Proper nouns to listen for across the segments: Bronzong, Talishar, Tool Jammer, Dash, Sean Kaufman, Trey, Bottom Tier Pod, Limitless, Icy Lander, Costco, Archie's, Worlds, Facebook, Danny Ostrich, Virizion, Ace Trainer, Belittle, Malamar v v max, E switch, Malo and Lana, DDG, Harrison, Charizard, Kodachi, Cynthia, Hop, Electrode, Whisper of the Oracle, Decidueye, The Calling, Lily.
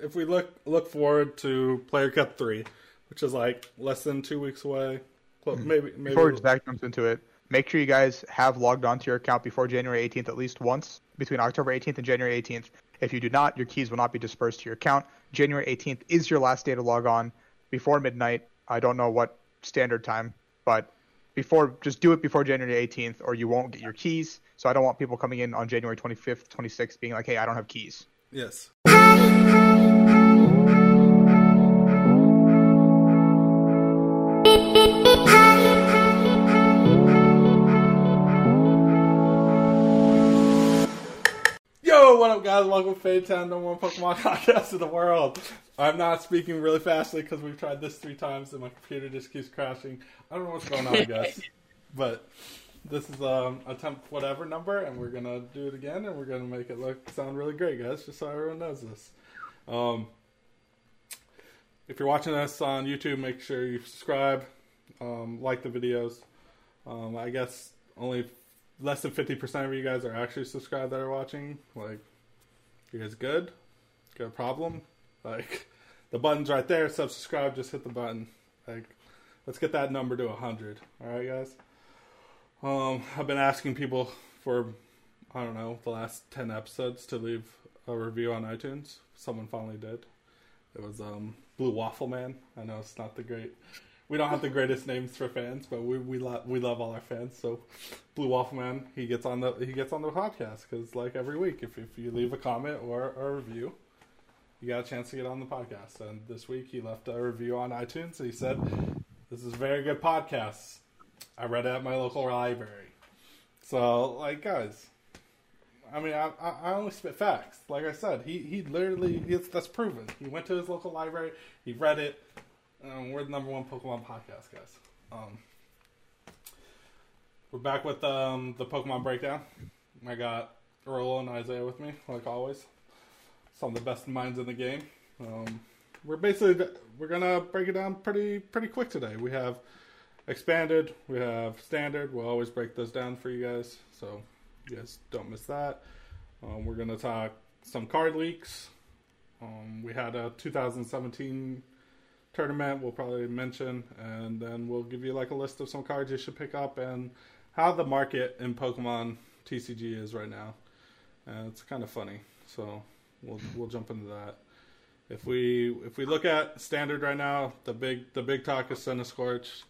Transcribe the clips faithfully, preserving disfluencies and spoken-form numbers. if we look look forward to Player Cup three, which is like less than two weeks away, mm-hmm. maybe maybe before Zach jumps into it, make sure you guys have logged onto your account before January eighteenth at least once, between October eighteenth and January eighteenth. If you do not, your keys will not be dispersed to your account. January eighteenth is your last day to log on before midnight. I don't know what standard time, but before, just do it before January eighteenth or you won't get your keys. So I don't want people coming in on January twenty-fifth, twenty-sixth being like, hey, I don't have keys. Yes. What up, guys? Welcome to Fade Town, number one Pokemon podcast in the world. I'm not speaking really fastly because we've tried this three times and my computer just keeps crashing. I don't know what's going on, guys. But this is um, attempt whatever number, and we're going to do it again, and we're going to make it look sound really great, guys, just so everyone knows this. Um, if you're watching us on YouTube, make sure you subscribe, um, like the videos. Um, I guess only less than fifty percent of you guys are actually subscribed that are watching. Like, you guys good? Got a problem? Like, the button's right there. Subscribe, just hit the button. Like, let's get that number to one hundred. All right, guys? Um, I've been asking people for, I don't know, the last ten episodes to leave a review on iTunes. Someone finally did. It was um, Blue Waffle Man. I know it's not the great... We don't have the greatest names for fans, but we we, lo- we love all our fans. So, Blue Wolfman, he gets on the he gets on the podcast because like every week, if if you leave a comment or a review, you got a chance to get on the podcast. And this week, he left a review on iTunes. He said, "This is a very good podcast. I read it at my local library." So, like guys, I mean, I I only spit facts. Like I said, he he literally it's, that's proven. He went to his local library, he read it. Um, we're the number one Pokemon podcast, guys. Um, we're back with um, the Pokemon breakdown. I got Earl and Isaiah with me, like always. Some of the best minds in the game. Um, we're basically we're gonna break it down pretty pretty quick today. We have expanded, we have standard. We'll always break those down for you guys, so you guys don't miss that. Um, we're gonna talk some card leaks. Um, we had a two thousand seventeen tournament we'll probably mention, and then we'll give you like a list of some cards you should pick up and how the market in Pokemon T C G is right now. And it's kind of funny, so we'll we'll jump into that. If we if we look at standard right now, the big the big talk is Centiskorch.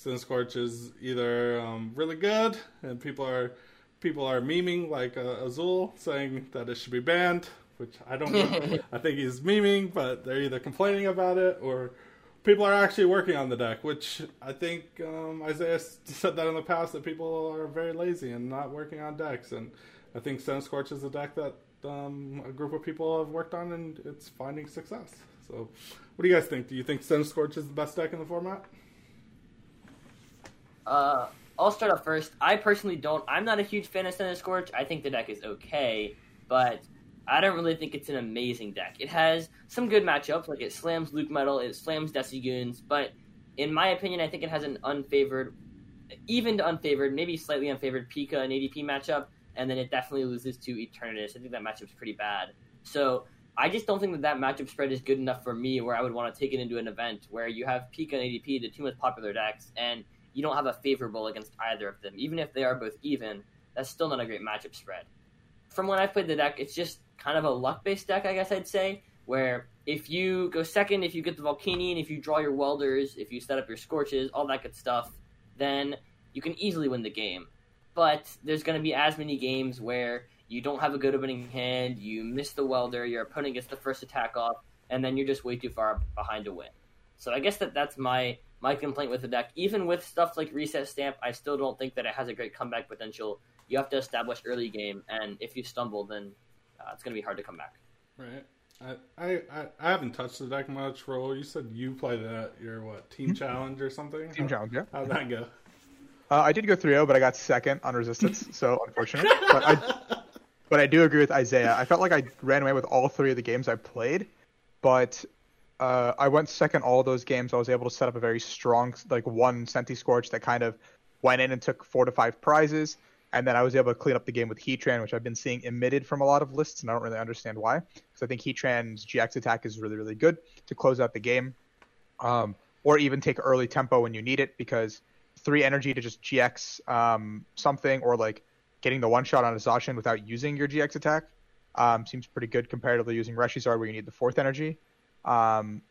Centiskorch is either um, really good, and people are people are memeing like uh, Azul saying that it should be banned, which I don't know. I think he's memeing, but they're either complaining about it or people are actually working on the deck, which I think um, Isaiah said that in the past, that people are very lazy and not working on decks. And I think Centiskorch is a deck that um, a group of people have worked on, and it's finding success. So what do you guys think? Do you think Centiskorch is the best deck in the format? Uh, I'll start off first. I personally don't. I'm not a huge fan of Centiskorch. I think the deck is okay, but I don't really think it's an amazing deck. It has some good matchups, like it slams Luke Metal, it slams Decidueye, but in my opinion, I think it has an unfavored, even to unfavored, maybe slightly unfavored Pika and A D P matchup, and then it definitely loses to Eternatus. I think that matchup's pretty bad. So I just don't think that that matchup spread is good enough for me where I would want to take it into an event where you have Pika and A D P, the two most popular decks, and you don't have a favorable against either of them. Even if they are both even, that's still not a great matchup spread. From when I've played the deck, it's just kind of a luck-based deck, I guess I'd say, where if you go second, if you get the Volcanion, if you draw your Welders, if you set up your Scorches, all that good stuff, then you can easily win the game. But there's going to be as many games where you don't have a good opening hand, you miss the Welder, your opponent gets the first attack off, and then you're just way too far behind to win. So I guess that that's my, my complaint with the deck. Even with stuff like Reset Stamp, I still don't think that it has a great comeback potential. You have to establish early game, and if you stumble, then Uh, it's going to be hard to come back. Right. I, I, I haven't touched the deck much, Roll. You said you played that your, what, team mm-hmm. challenge or something? Team how, challenge, yeah. How'd that go? Uh, I did go three oh, but I got second on Resistance, so unfortunate. But I but I do agree with Isaiah. I felt like I ran away with all three of the games I played, but uh, I went second all those games. I was able to set up a very strong, like, one Centiskorch that kind of went in and took four to five prizes. And then I was able to clean up the game with Heatran, which I've been seeing omitted from a lot of lists, and I don't really understand why. Because I think Heatran's G X attack is really, really good to close out the game. Um, or even take early tempo when you need it, because three energy to just G X um, something, or like getting the one-shot on a Zacian without using your G X attack um, seems pretty good comparatively using Reshizard where you need the fourth energy. Um,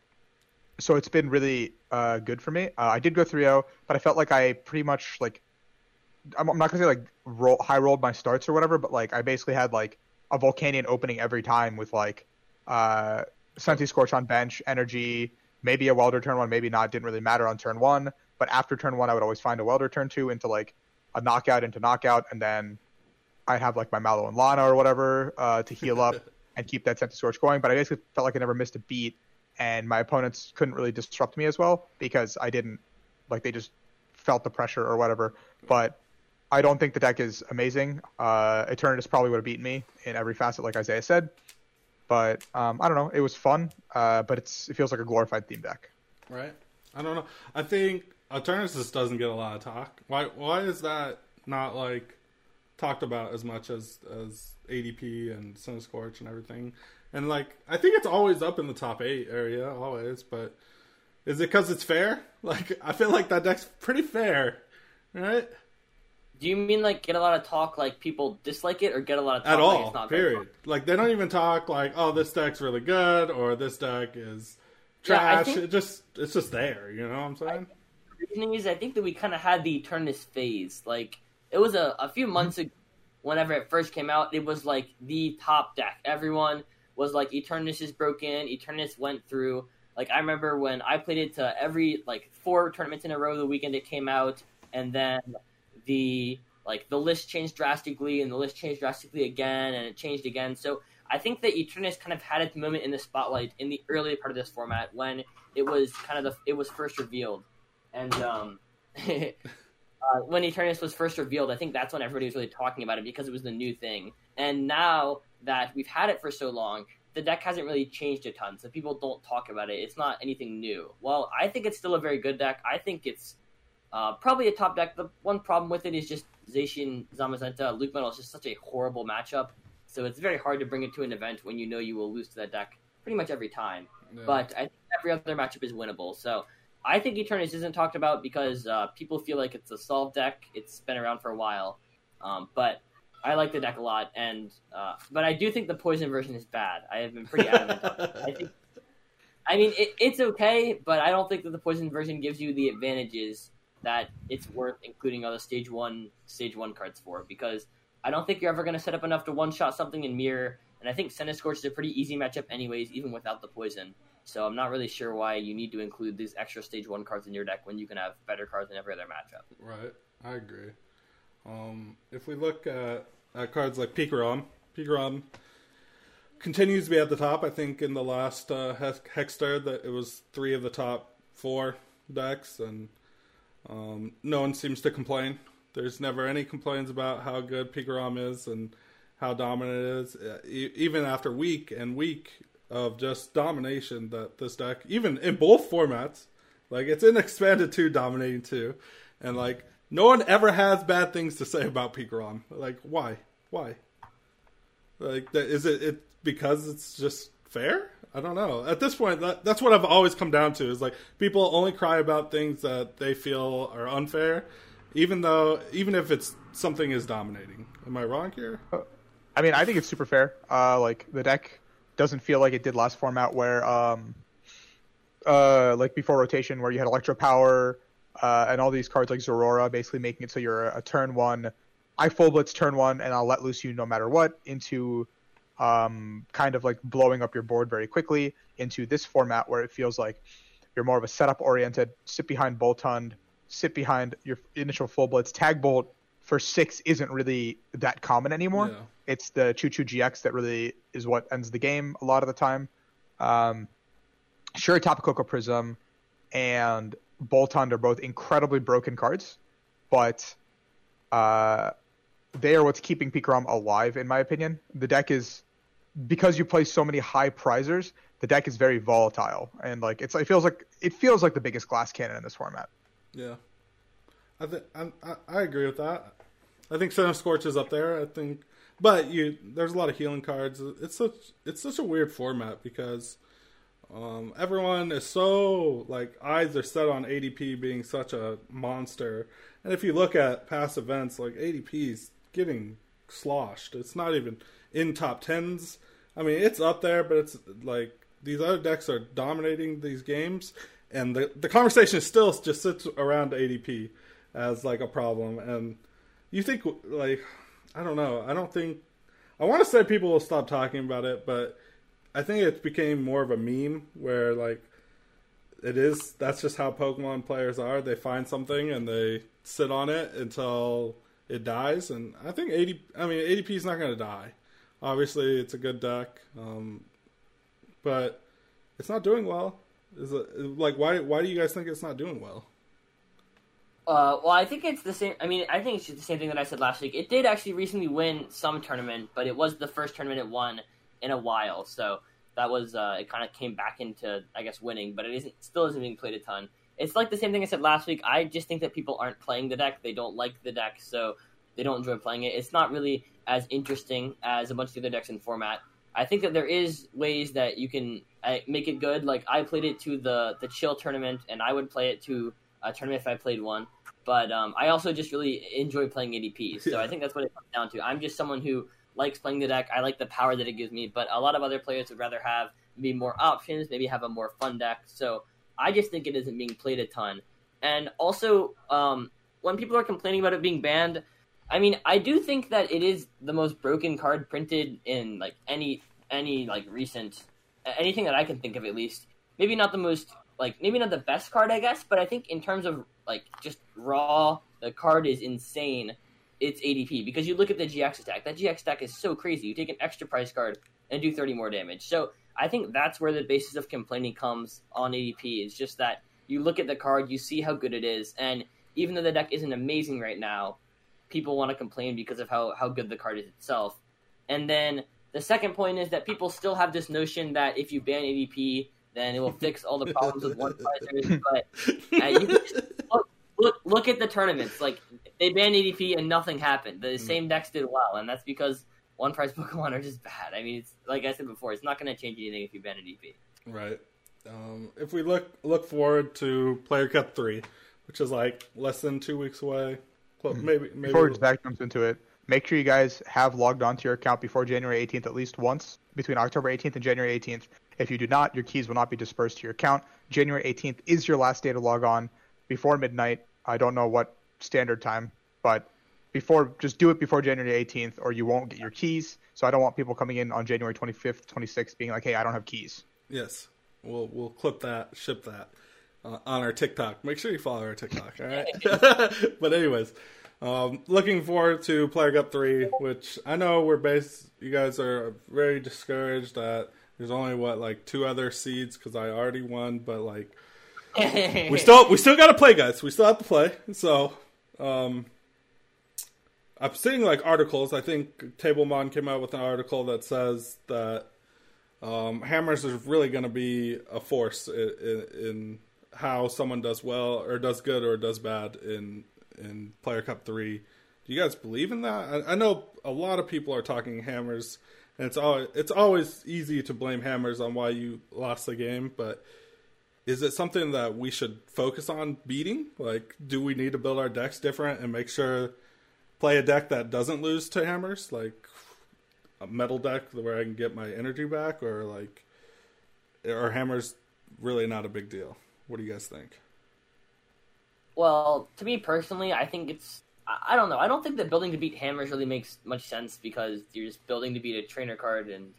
so it's been really uh, good for me. Uh, I did go three oh, but I felt like I pretty much, like, I'm not going to say, like, roll, high-rolled my starts or whatever, but, like, I basically had, like, a Volcanion opening every time with, like, uh, Centiskorch on bench, energy, maybe a Welder turn one, maybe not, didn't really matter on turn one. But after turn one, I would always find a Welder turn two into, like, a knockout into knockout, and then I'd have, like, my Malo and Lana or whatever uh, to heal up and keep that Centiskorch going. But I basically felt like I never missed a beat, and my opponents couldn't really disrupt me as well because I didn't, like, they just felt the pressure or whatever. But I don't think the deck is amazing. Uh, Eternatus probably would have beaten me in every facet, like Isaiah said. But um, I don't know. It was fun, uh, but it's it feels like a glorified theme deck. Right. I don't know. I think Eternatus doesn't get a lot of talk. Why Why is that not, like, talked about as much as, as A D P and Sun Scorch and everything? And, like, I think it's always up in the top eight area, always. But is it because it's fair? Like, I feel like that deck's pretty fair, right? Do you mean, like, get a lot of talk, like, people dislike it, or get a lot of talk? At all, like, it's not period. Like, they don't even talk, like, oh, this deck's really good, or this deck is trash. Yeah, think, it just, it's just there, you know what I'm saying? The reasoning is, I think that we kind of had the Eternatus phase. Like, it was a, a few months ago, whenever it first came out, it was, like, the top deck. Everyone was, like, Eternatus is broken, Eternatus went through. Like, I remember when I played it to every, like, four tournaments in a row the weekend it came out, and then the like the list changed drastically, and the list changed drastically again, and it changed again. So I think that Eternatus kind of had its moment in the spotlight in the early part of this format when it was kind of the it was first revealed, and um, uh, when Eternatus was first revealed, I think that's when everybody was really talking about it because it was the new thing. And now that we've had it for so long, the deck hasn't really changed a ton, so people don't talk about it. It's not anything new. Well, I think it's still a very good deck. I think it's Uh, probably a top deck. The one problem with it is just Zacian, Zamazenta, Luke Metal is just such a horrible matchup. So it's very hard to bring it to an event when you know you will lose to that deck pretty much every time. Yeah. But I think every other matchup is winnable. So I think Eternatus isn't talked about because uh, people feel like it's a solved deck. It's been around for a while. Um, but I like the deck a lot. And uh, But I do think the poison version is bad. I have been pretty adamant on it. I think, I mean, it, it's okay, but I don't think that the poison version gives you the advantages that it's worth including all the stage one stage one cards for, because I don't think you're ever going to set up enough to one-shot something in mirror, and I think Centiskorch is a pretty easy matchup anyways, even without the poison. So I'm not really sure why you need to include these extra stage one cards in your deck when you can have better cards in every other matchup. Right, I agree. Um, if we look at, at cards like Pikarom, Pikarom continues to be at the top. I think in the last uh, Hexter that it was three of the top four decks, and Um, no one seems to complain. There's never any complaints about how good Pikarom is and how dominant it is. E- even after week and week of just domination that this deck, even in both formats, like it's in Expanded two dominating two. And like no one ever has bad things to say about Pikarom. Like why? Why? Like that, is it, it because it's just fair? I don't know. At this point, that, that's what I've always come down to is like people only cry about things that they feel are unfair, even though even if it's something is dominating. Am I wrong here? I mean, I think it's super fair. Uh, like the deck doesn't feel like it did last format where, um, uh, like before rotation, where you had Electro Power uh, and all these cards like Zorora, basically making it so you're a, a turn one. I full blitz turn one, and I'll let loose you no matter what into. Um, kind of like blowing up your board very quickly into this format where it feels like you're more of a setup oriented, sit behind Boltund, sit behind your initial full blitz. Tag Bolt for six isn't really that common anymore. Yeah. It's the Choo Choo G X that really is what ends the game a lot of the time. Um, sure, Top Coco Prism and Boltund are both incredibly broken cards, but uh, they are what's keeping Pikarom alive, in my opinion. The deck is, because you play so many high prizers, the deck is very volatile, and like it's it feels like it feels like the biggest glass cannon in this format. Yeah, I think I I agree with that. I think Centiskorch is up there. I think, but you there's a lot of healing cards. It's such it's such a weird format because um, everyone is so like eyes are set on A D P being such a monster, and if you look at past events, like A D P's getting sloshed. It's not even in top tens. I mean, it's up there, but it's like these other decks are dominating these games, and the the conversation still just sits around A D P as like a problem. And you think like I don't know. I don't think I want to say people will stop talking about it, but I think it became more of a meme where like it is. That's just how Pokemon players are. They find something and they sit on it until it dies. And I think A D P. I mean, A D P is not going to die. Obviously, it's a good deck, um, but it's not doing well. Is it, like why? Why do you guys think it's not doing well? Uh, well, I think it's the same. I mean, I think it's just the same thing that I said last week. It did actually recently win some tournament, but it was the first tournament it won in a while. So that was uh, it. Kind of came back into, I guess, winning, but it isn't still isn't being played a ton. It's like the same thing I said last week. I just think that people aren't playing the deck. They don't like the deck, so they don't enjoy playing it. It's not really as interesting as a bunch of the other decks in format. I think that there is ways that you can make it good. Like I played it to the the chill tournament, and I would play it to a tournament if I played one. But um, I also just really enjoy playing A D P, so yeah. I think that's what it comes down to. I'm just someone who likes playing the deck. I like the power that it gives me, but a lot of other players would rather have maybe more options, maybe have a more fun deck. So I just think it isn't being played a ton. And also, um, when people are complaining about it being banned, I mean, I do think that it is the most broken card printed in like any any like recent anything that I can think of, at least. Maybe not the most like maybe not the best card, I guess, but I think in terms of like just raw, the card is insane. It's A D P because you look at the G X attack. That G X attack is so crazy. You take an extra price card and do thirty more damage. So I think that's where the basis of complaining comes on A D P. It's just that you look at the card, you see how good it is, and even though the deck isn't amazing right now, people want to complain because of how, how good the card is itself. And then the second point is that people still have this notion that if you ban A D P, then it will fix all the problems with one prizers. But uh, you look, look, look at the tournaments. Like, they banned A D P and nothing happened. The same decks did well, and that's because one prize Pokemon are just bad. I mean, it's like I said before, it's not going to change anything if you ban A D P. Right. Um, if we look look forward to Player Cup three, which is like less than two weeks away. Well, maybe, maybe before Zach jumps into it, make sure you guys have logged onto your account before January eighteenth at least once, between October eighteenth and January eighteenth. If you do not, your keys will not be dispersed to your account. January eighteenth is your last day to log on before midnight. I don't know what standard time, but before, just do it before January eighteenth or you won't get your keys. So I don't want people coming in on January twenty-fifth, twenty-sixth being like, hey, I don't have keys. Yes, we'll we'll clip that, ship that. Uh, on our TikTok. Make sure you follow our TikTok, all right? But anyways, um, looking forward to Player Cup three, which I know we're based, you guys are very discouraged that there's only, what, like two other seeds because I already won, but like, we still we still got to play, guys. We still have to play. So, um, I'm seeing like articles. I think Tablemon came out with an article that says that um, Hammers is really going to be a force in, in, in how someone does well or does good or does bad in in Player Cup three. Do you guys believe in that? I, I know a lot of people are talking Hammers, and it's always, it's always easy to blame Hammers on why you lost the game, but is it something that we should focus on beating? Like, do we need to build our decks different and make sure, play a deck that doesn't lose to Hammers? Like a metal deck where I can get my energy back, or like, or Hammers really not a big deal? What do you guys think? Well, to me personally, I think it's... I don't know. I don't think that building to beat Hammers really makes much sense because you're just building to beat a trainer card and...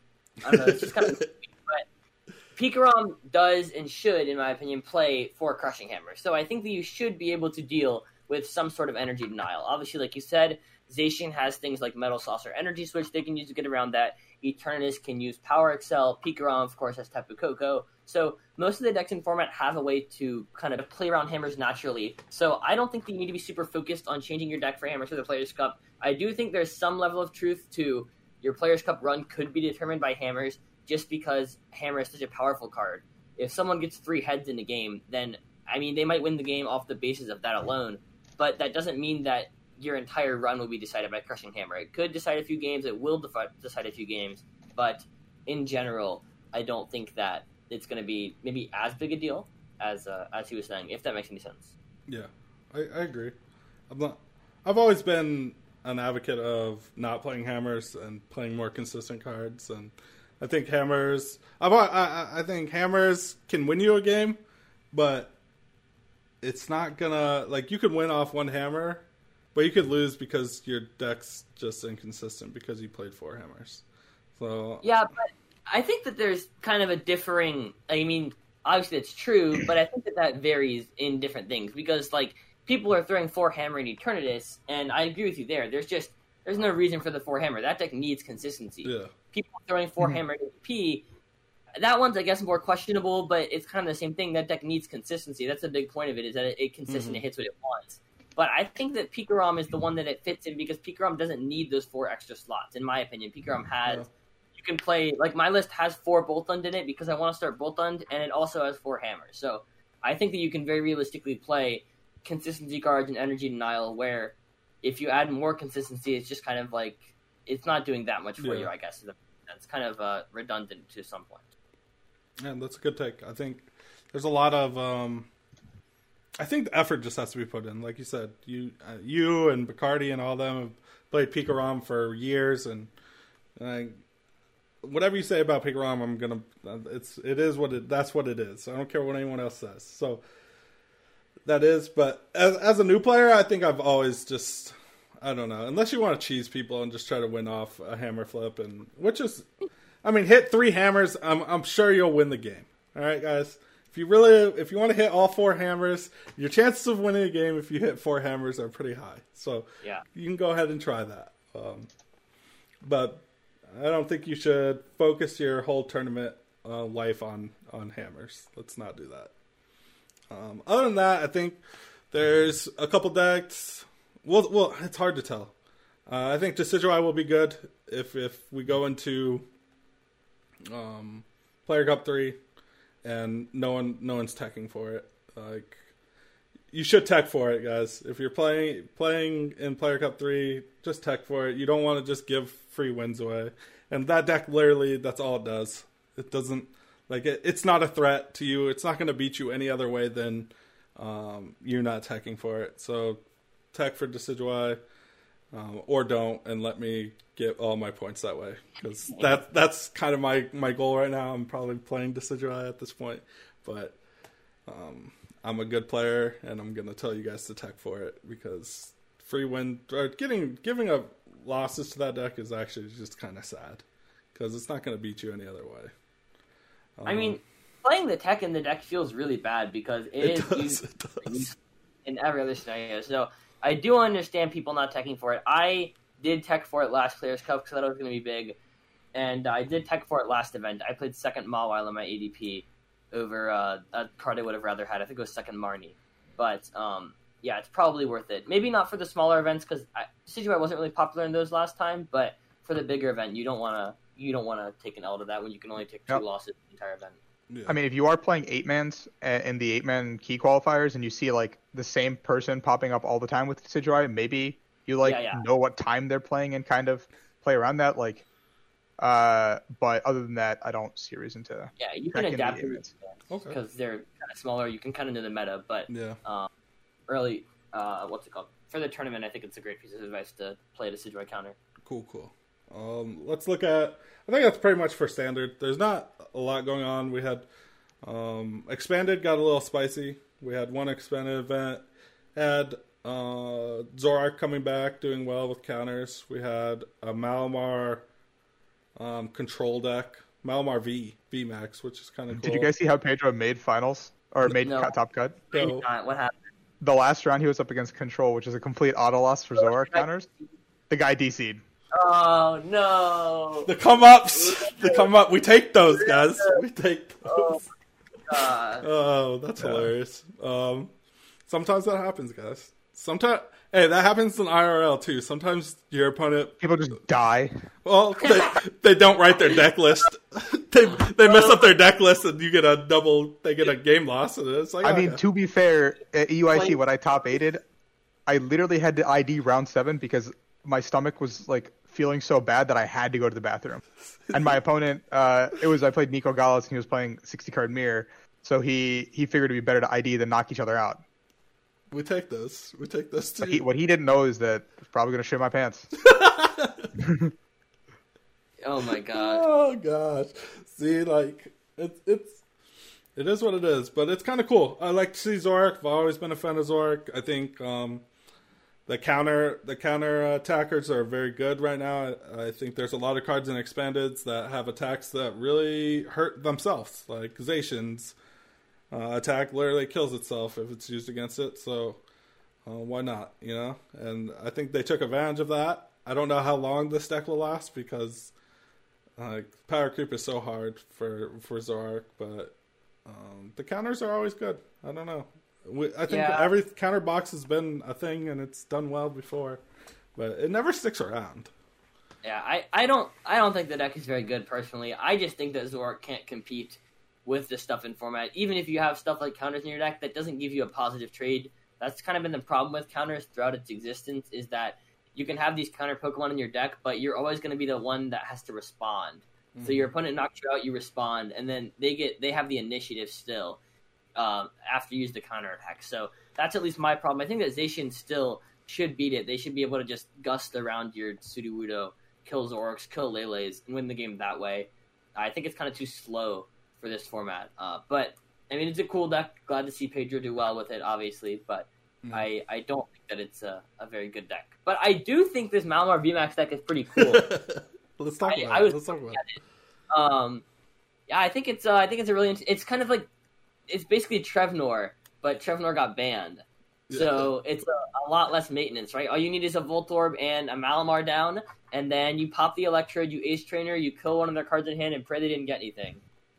I don't know. It's just kind of... But Pikarom does and should, in my opinion, play for Crushing Hammer. So I think that you should be able to deal with some sort of energy denial. Obviously, like you said, Zacian has things like Metal Saucer Energy Switch they can use to get around that. Eternatus can use Power Excel. Pikarom, of course, has Tapu Koko. So most of the decks in format have a way to kind of play around Hammers naturally. So I don't think that you need to be super focused on changing your deck for Hammers for the Players' Cup. I do think there's some level of truth to your Players' Cup run could be determined by Hammers just because Hammer is such a powerful card. If someone gets three heads in the game, then, I mean, they might win the game off the basis of that alone. But that doesn't mean that your entire run will be decided by Crushing Hammer. It could decide a few games. It will defi- decide a few games. But in general, I don't think that it's going to be maybe as big a deal as uh, as he was saying, if that makes any sense. Yeah, I, I agree. I'm not, I've always been an advocate of not playing hammers and playing more consistent cards. And I think hammers... I've, I, I think hammers can win you a game, but it's not going to... Like, you could win off one hammer, but you could lose because your deck's just inconsistent because you played four hammers. So yeah, but I think that there's kind of a differing... I mean, obviously it's true, but I think that that varies in different things. Because, like, people are throwing four hammer in Eternatus, and I agree with you there. There's just... There's no reason for the four hammer. That deck needs consistency. Yeah. People throwing four hammer at A D P, that one's, I guess, more questionable, but it's kind of the same thing. That deck needs consistency. That's a big point of it, is that it, it consistently mm-hmm. hits what it wants. But I think that Pikarom is the one that it fits in, because Pikarom doesn't need those four extra slots, in my opinion. Pikarom has... Yeah. You can play... Like, my list has four Boltund in it because I want to start Boltund, and it also has four hammers. So I think that you can very realistically play consistency cards and energy denial where... If you add more consistency, it's just kind of like, it's not doing that much for yeah. you, I guess. That's kind of uh, redundant to some point. Yeah, that's a good take. I think there's a lot of, um, I think the effort just has to be put in. Like you said, you uh, you and Bacardi and all them have played Pikarom for years, and uh, whatever you say about Pikarom, I'm going to, uh, it's, it is what it, that's what it is. I don't care what anyone else says. So, that is, but as as a new player, I think I've always just, I don't know, unless you want to cheese people and just try to win off a hammer flip, and which is, I mean, hit three hammers, I'm I'm sure you'll win the game. All right, guys, if you really, if you want to hit all four hammers, your chances of winning a game if you hit four hammers are pretty high. So yeah, you can go ahead and try that. Um, but I don't think you should focus your whole tournament uh, life on on hammers. Let's not do that. Um, other than that, I think there's a couple decks. Well, well, it's hard to tell. Uh, I think Decidueye will be good if if we go into um, Player Cup three and no one no one's teching for it. Like, you should tech for it, guys. If you're playing playing in Player Cup three, just tech for it. You don't want to just give free wins away. And that deck, literally, that's all it does. It doesn't. Like, it, it's not a threat to you. It's not going to beat you any other way than um, you're not teching for it. So, tech for Decidueye, um, or don't, and let me get all my points that way. Because that, that's kind of my, my goal right now. I'm probably playing Decidueye at this point. But um, I'm a good player, and I'm going to tell you guys to tech for it. Because free win, or getting giving up losses to that deck is actually just kind of sad. Because it's not going to beat you any other way. Um, I mean, playing the tech in the deck feels really bad because it, it is does, used it does. in every other scenario. So I do understand people not teching for it. I did tech for it last Players Cup because I thought it was going to be big. And I did tech for it last event. I played second Mawile on my A D P over uh, a card I would have rather had. I think it was second Marnie. But um, yeah, it's probably worth it. Maybe not for the smaller events because C G Y wasn't really popular in those last time. But for the bigger event, you don't want to... You don't want to take an L to that when you can only take two yep. losses the entire event. Yeah. I mean, if you are playing eight-mans in the eight-man key qualifiers and you see, like, the same person popping up all the time with Decidueye, maybe you, like, yeah, yeah. know what time they're playing and kind of play around that. Like, uh, but other than that, I don't see a reason to... Yeah, you can adapt to it because okay. they're kind of smaller. You can kind of know the meta, but yeah. um, early, uh, what's it called? For the tournament, I think it's a great piece of advice to play a Decidueye counter. Cool, cool. Um, let's look at, I think that's pretty much for standard. There's not a lot going on. We had, um, expanded got a little spicy. We had one expanded event, had, uh, Zorak coming back, doing well with counters. We had a Malamar, um, control deck, Malamar v v max, which is kind of cool. Did you guys see how Pedro made finals or made no. top cut? No. What happened? The last round he was up against control, which is a complete auto loss for Zorak counters. The guy D C'd. Oh, no. The come-ups. The come-up. We take those, guys. We take those. Oh, my God. Oh, that's yeah. hilarious. Um, sometimes that happens, guys. Sometimes... Hey, that happens in I R L, too. Sometimes your opponent... People just die. Well, they, they don't write their deck list. they they mess up their deck list, and you get a double... They get a game loss. And it's like, I oh, mean, yeah. to be fair, at E U I C, when I top-aided... I literally had to I D round seven because my stomach was like feeling so bad that I had to go to the bathroom. And my opponent, uh, it was I played Nico Gallas and he was playing sixty card mirror, so he he figured it'd be better to I D than knock each other out. We take this. We take this too. He, what he didn't know is that I'm probably gonna shit my pants. Oh my god. Oh gosh. See, like it's it's it is what it is, but it's kind of cool. I like to see Zorak. I've always been a fan of Zorak. I think um, the counter the counter attackers are very good right now. I, I think there's a lot of cards in Expandeds that have attacks that really hurt themselves, like Zacian's uh, attack literally kills itself if it's used against it. So uh, why not? You know, and I think they took advantage of that. I don't know how long this deck will last because uh, power creep is so hard for for Zorak, but. Um, the counters are always good. I don't know. We, I think yeah. every counter box has been a thing and it's done well before, but it never sticks around. Yeah, I, I don't I don't think the deck is very good personally. I just think that Zorak can't compete with this stuff in format. Even if you have stuff like counters in your deck, that doesn't give you a positive trade. That's kind of been the problem with counters throughout its existence, is that you can have these counter Pokemon in your deck, but you're always going to be the one that has to respond. So your opponent knocks you out, you respond, and then they get they have the initiative still um, after you use the counterattack. So that's at least my problem. I think that Zacian still should beat it. They should be able to just gust around your Sudowoodo, kill Zoraks, kill Lele's, and win the game that way. I think it's kind of too slow for this format. Uh, but, I mean, it's a cool deck. Glad to see Pedro do well with it, obviously, but mm. I, I don't think that it's a, a very good deck. But I do think this Malamar v Max deck is pretty cool. Let's talk about I, it. I was Let's talk about it. it. Um, yeah, I think it's. Uh, I think it's a really. It's kind of like, it's basically Trevnor, but Trevnor got banned, yeah. so it's a, a lot less maintenance, right? All you need is a Voltorb and a Malamar down, and then you pop the Electrode, you Ace Trainer, you kill one of their cards in hand, and pray they didn't get anything.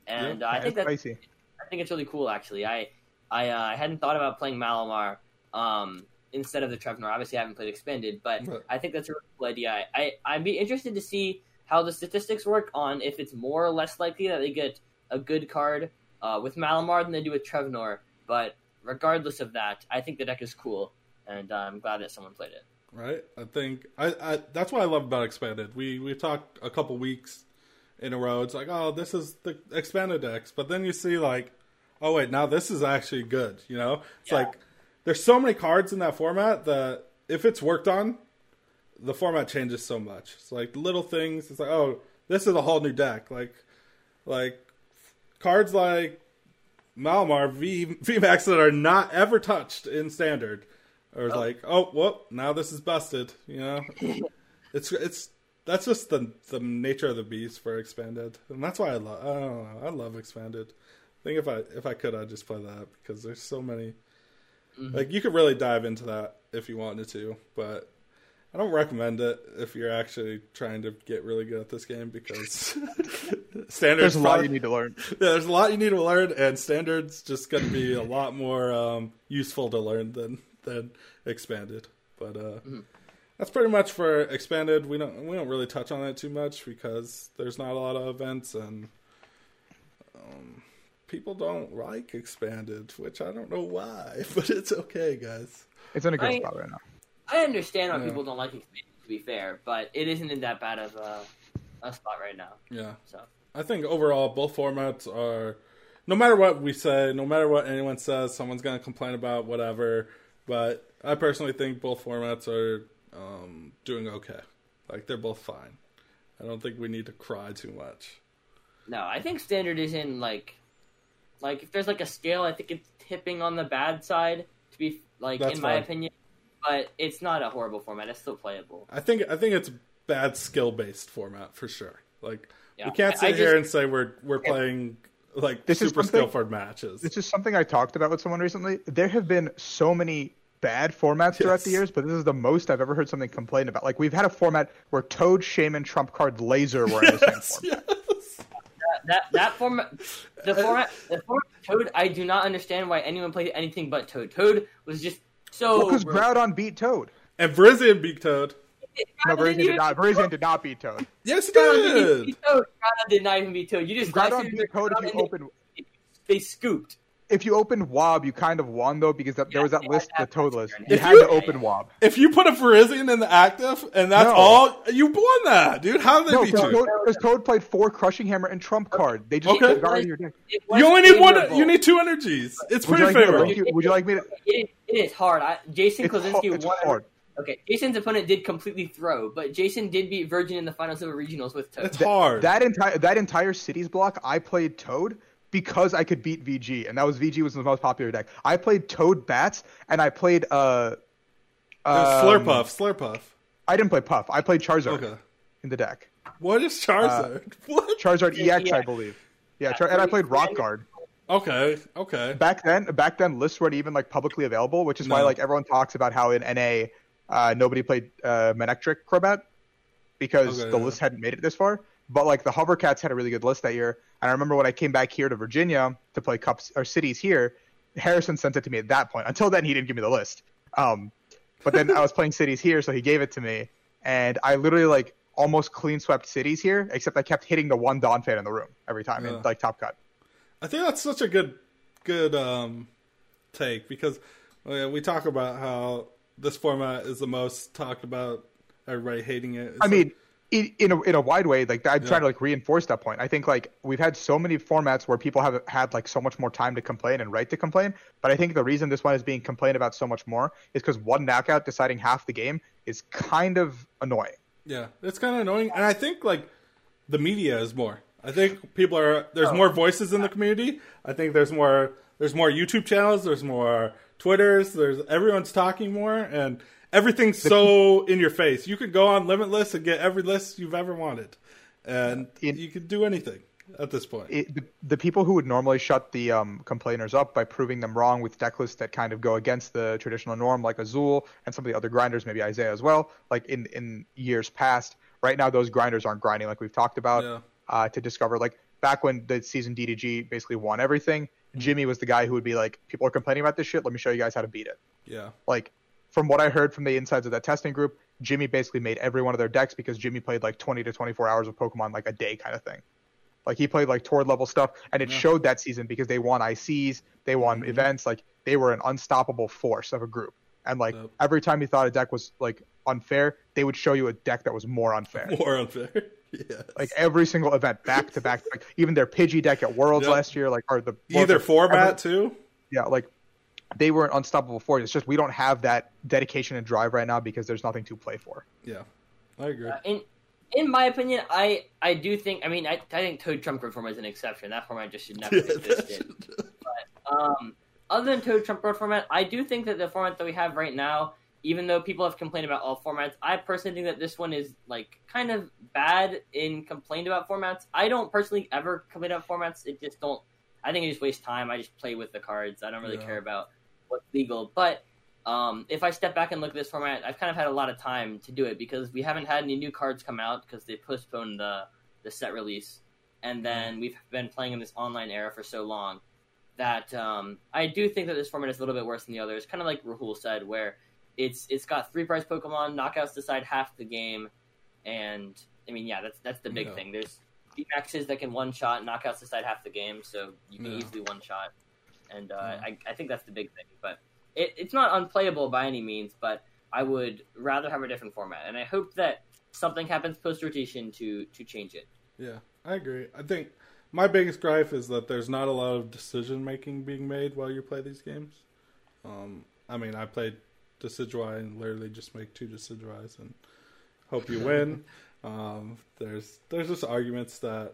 And yeah, uh, I think that's. Spicy. I think it's really cool, actually. I, I, uh, I hadn't thought about playing Malamar. Um, Instead of the Trevnor. Obviously, I haven't played Expanded, but right. I think that's a really cool idea. I, I, I'd be interested to see how the statistics work on if it's more or less likely that they get a good card uh, with Malamar than they do with Trevnor. But regardless of that, I think the deck is cool, and uh, I'm glad that someone played it. Right? I think I, I that's what I love about Expanded. We we talked a couple weeks in a row. It's like, oh, this is the Expanded decks. But then you see, like, oh, wait, now this is actually good, you know? It's yeah. like... There's so many cards in that format that if it's worked on, the format changes so much. It's like little things. It's like, oh, this is a whole new deck. Like, like cards like Malamar v v max that are not ever touched in standard, or oh. like, oh, whoop, now this is busted. You know, it's it's that's just the the nature of the beast for expanded, and that's why I love. I don't know. I love expanded. I think if I if I could, I'd just play that because there's so many. Mm-hmm. Like, you could really dive into that if you wanted to, but I don't recommend it if you're actually trying to get really good at this game because standards. There's a lot probably, you need to learn. Yeah, there's a lot you need to learn, and standards just going to be a lot more um, useful to learn than than expanded. But uh, mm-hmm. that's pretty much for expanded. We don't we don't really touch on it too much because there's not a lot of events and. Um, People don't like Expanded, which I don't know why, but it's okay, guys. It's in a good I, spot right now. I understand why yeah. people don't like Expanded, to be fair, but it isn't in that bad of a, a spot right now. Yeah. So I think overall, both formats are, no matter what we say, no matter what anyone says, someone's going to complain about whatever, but I personally think both formats are um, doing okay. Like, they're both fine. I don't think we need to cry too much. No, I think Standard is in, like... Like, if there's, like, a scale, I think it's tipping on the bad side, to be, like, That's in my fine. opinion. But it's not a horrible format. It's still playable. I think I think it's bad skill-based format, for sure. Like, yeah. we can't sit I, I here just, and say we're we're yeah. playing, like, this super skill-ford matches. This is something I talked about with someone recently. There have been so many bad formats throughout yes. the years, but this is the most I've ever heard something complained about. Like, we've had a format where Toad, Shaman, Trump card, Laser were in yes, the same format. Yes. That that format, the format, the format of Toad. I do not understand why anyone played anything but Toad. Toad was just so. Because well, Groudon beat Toad, and Virizion beat Toad. No, Virizion did not. Virizion did not beat Toad. Yes, he did. Groudon did not even beat Toad. You just Groudon beat Toad if you open. They scooped. If you opened Wob, you kind of won, though, because that, yeah, there was that yeah, list, the Toad list. You had you, to open Wob. If you put a Virizion in the active, and that's no. all, you won that, dude. How did they no, beat you? Because Toad played four Crushing Hammer and Trump card. They just okay. guarded your deck. You only need one. You need two energies. It's pretty favorable. Would you like, favorable. Would you like me to? It is, it is hard. I, Jason Kozinski won. It's hard. Okay, Jason's opponent did completely throw, but Jason did beat Virgin in the finals of the regionals with Toad. That's hard. That, that entire that entire cities block, I played Toad because I could beat V G, and that was V G was the most popular deck. I played Toad Bats, and I played uh, uh Slurpuff. Slurpuff. I didn't play Puff. I played Charizard okay. in the deck. What is Charizard? Uh, what? Charizard E X, yeah. I believe. Yeah, Char- and I played Rock Guard. Okay. Okay. Back then, back then lists weren't even like publicly available, which is no. why like everyone talks about how in N A. Uh, nobody played uh, Manectric Crobat because okay, the yeah. list hadn't made it this far. But like the Hovercats had a really good list that year. And I remember when I came back here to Virginia to play cups or cities here, Harrison sent it to me at that point. Until then, he didn't give me the list. Um, but then I was playing cities here, so he gave it to me, and I literally like almost clean swept cities here, except I kept hitting the one Dawn fan in the room every time yeah. and like top cut. I think that's such a good good um, take because uh, we talk about how this format is the most talked about, everybody hating it. It's I mean, like, in a in a wide way, like I'm yeah. trying to like reinforce that point. I think like we've had so many formats where people have had like so much more time to complain and right to complain. But I think the reason this one is being complained about so much more is because one knockout deciding half the game is kind of annoying. Yeah, it's kind of annoying, and I think like the media is more. I think people are there's oh. more voices in the community. I think there's more there's more YouTube channels. There's more Twitters, there's everyone's talking more, and everything's so in your face. You could go on Limitless and get every list you've ever wanted, and it, you could do anything at this point. It, the, the people who would normally shut the um, complainers up by proving them wrong with deck lists that kind of go against the traditional norm, like Azul and some of the other grinders, maybe Isaiah as well, like in, in years past. Right now, those grinders aren't grinding like we've talked about yeah. uh, to discover. Like back when the season D D G basically won everything, Jimmy was the guy who would be like, people are complaining about this shit. Let me show you guys how to beat it. Yeah. Like, from what I heard from the insides of that testing group, Jimmy basically made every one of their decks because Jimmy played like twenty to twenty-four hours of Pokemon like a day kind of thing. Like, he played like Tord level stuff, and it yeah. showed that season because they won I Cs, they won mm-hmm. events. Like, they were an unstoppable force of a group. And like, yep. every time you thought a deck was like unfair, they would show you a deck that was more unfair. More unfair. Yes. Like every single event, back to back, like even their Pidgey deck at Worlds yep. last year, like or the either format too. Yeah, like they were an unstoppable force. It's just we don't have that dedication and drive right now because there's nothing to play for. Yeah, I agree. Uh, in in my opinion, I, I do think. I mean, I I think Toad Trump Card format is an exception. That format just should never yeah, exist. But um, other than Toad Trump Card format, I do think that the format that we have right now, even though people have complained about all formats, I personally think that this one is like kind of bad in complained about formats. I don't personally ever complain about formats. It just don't. I think I just waste time. I just play with the cards. I don't really yeah. care about what's legal. But um, if I step back and look at this format, I've kind of had a lot of time to do it because we haven't had any new cards come out because they postponed the the set release, and then we've been playing in this online era for so long that um, I do think that this format is a little bit worse than the others. Kind of like Rahul said, where It's it's got three prize Pokemon, knockouts decide half the game, and I mean yeah, that's that's the big yeah. thing. There's V maxes that can one shot, knockouts decide half the game, so you can yeah. easily one shot, and uh, yeah. I I think that's the big thing. But it, it's not unplayable by any means, but I would rather have a different format, and I hope that something happens post rotation to to change it. Yeah, I agree. I think my biggest gripe is that there's not a lot of decision making being made while you play these games. Um, I mean, I played Decidueye and literally just make two Decidueyes and hope you win. um, there's there's just arguments that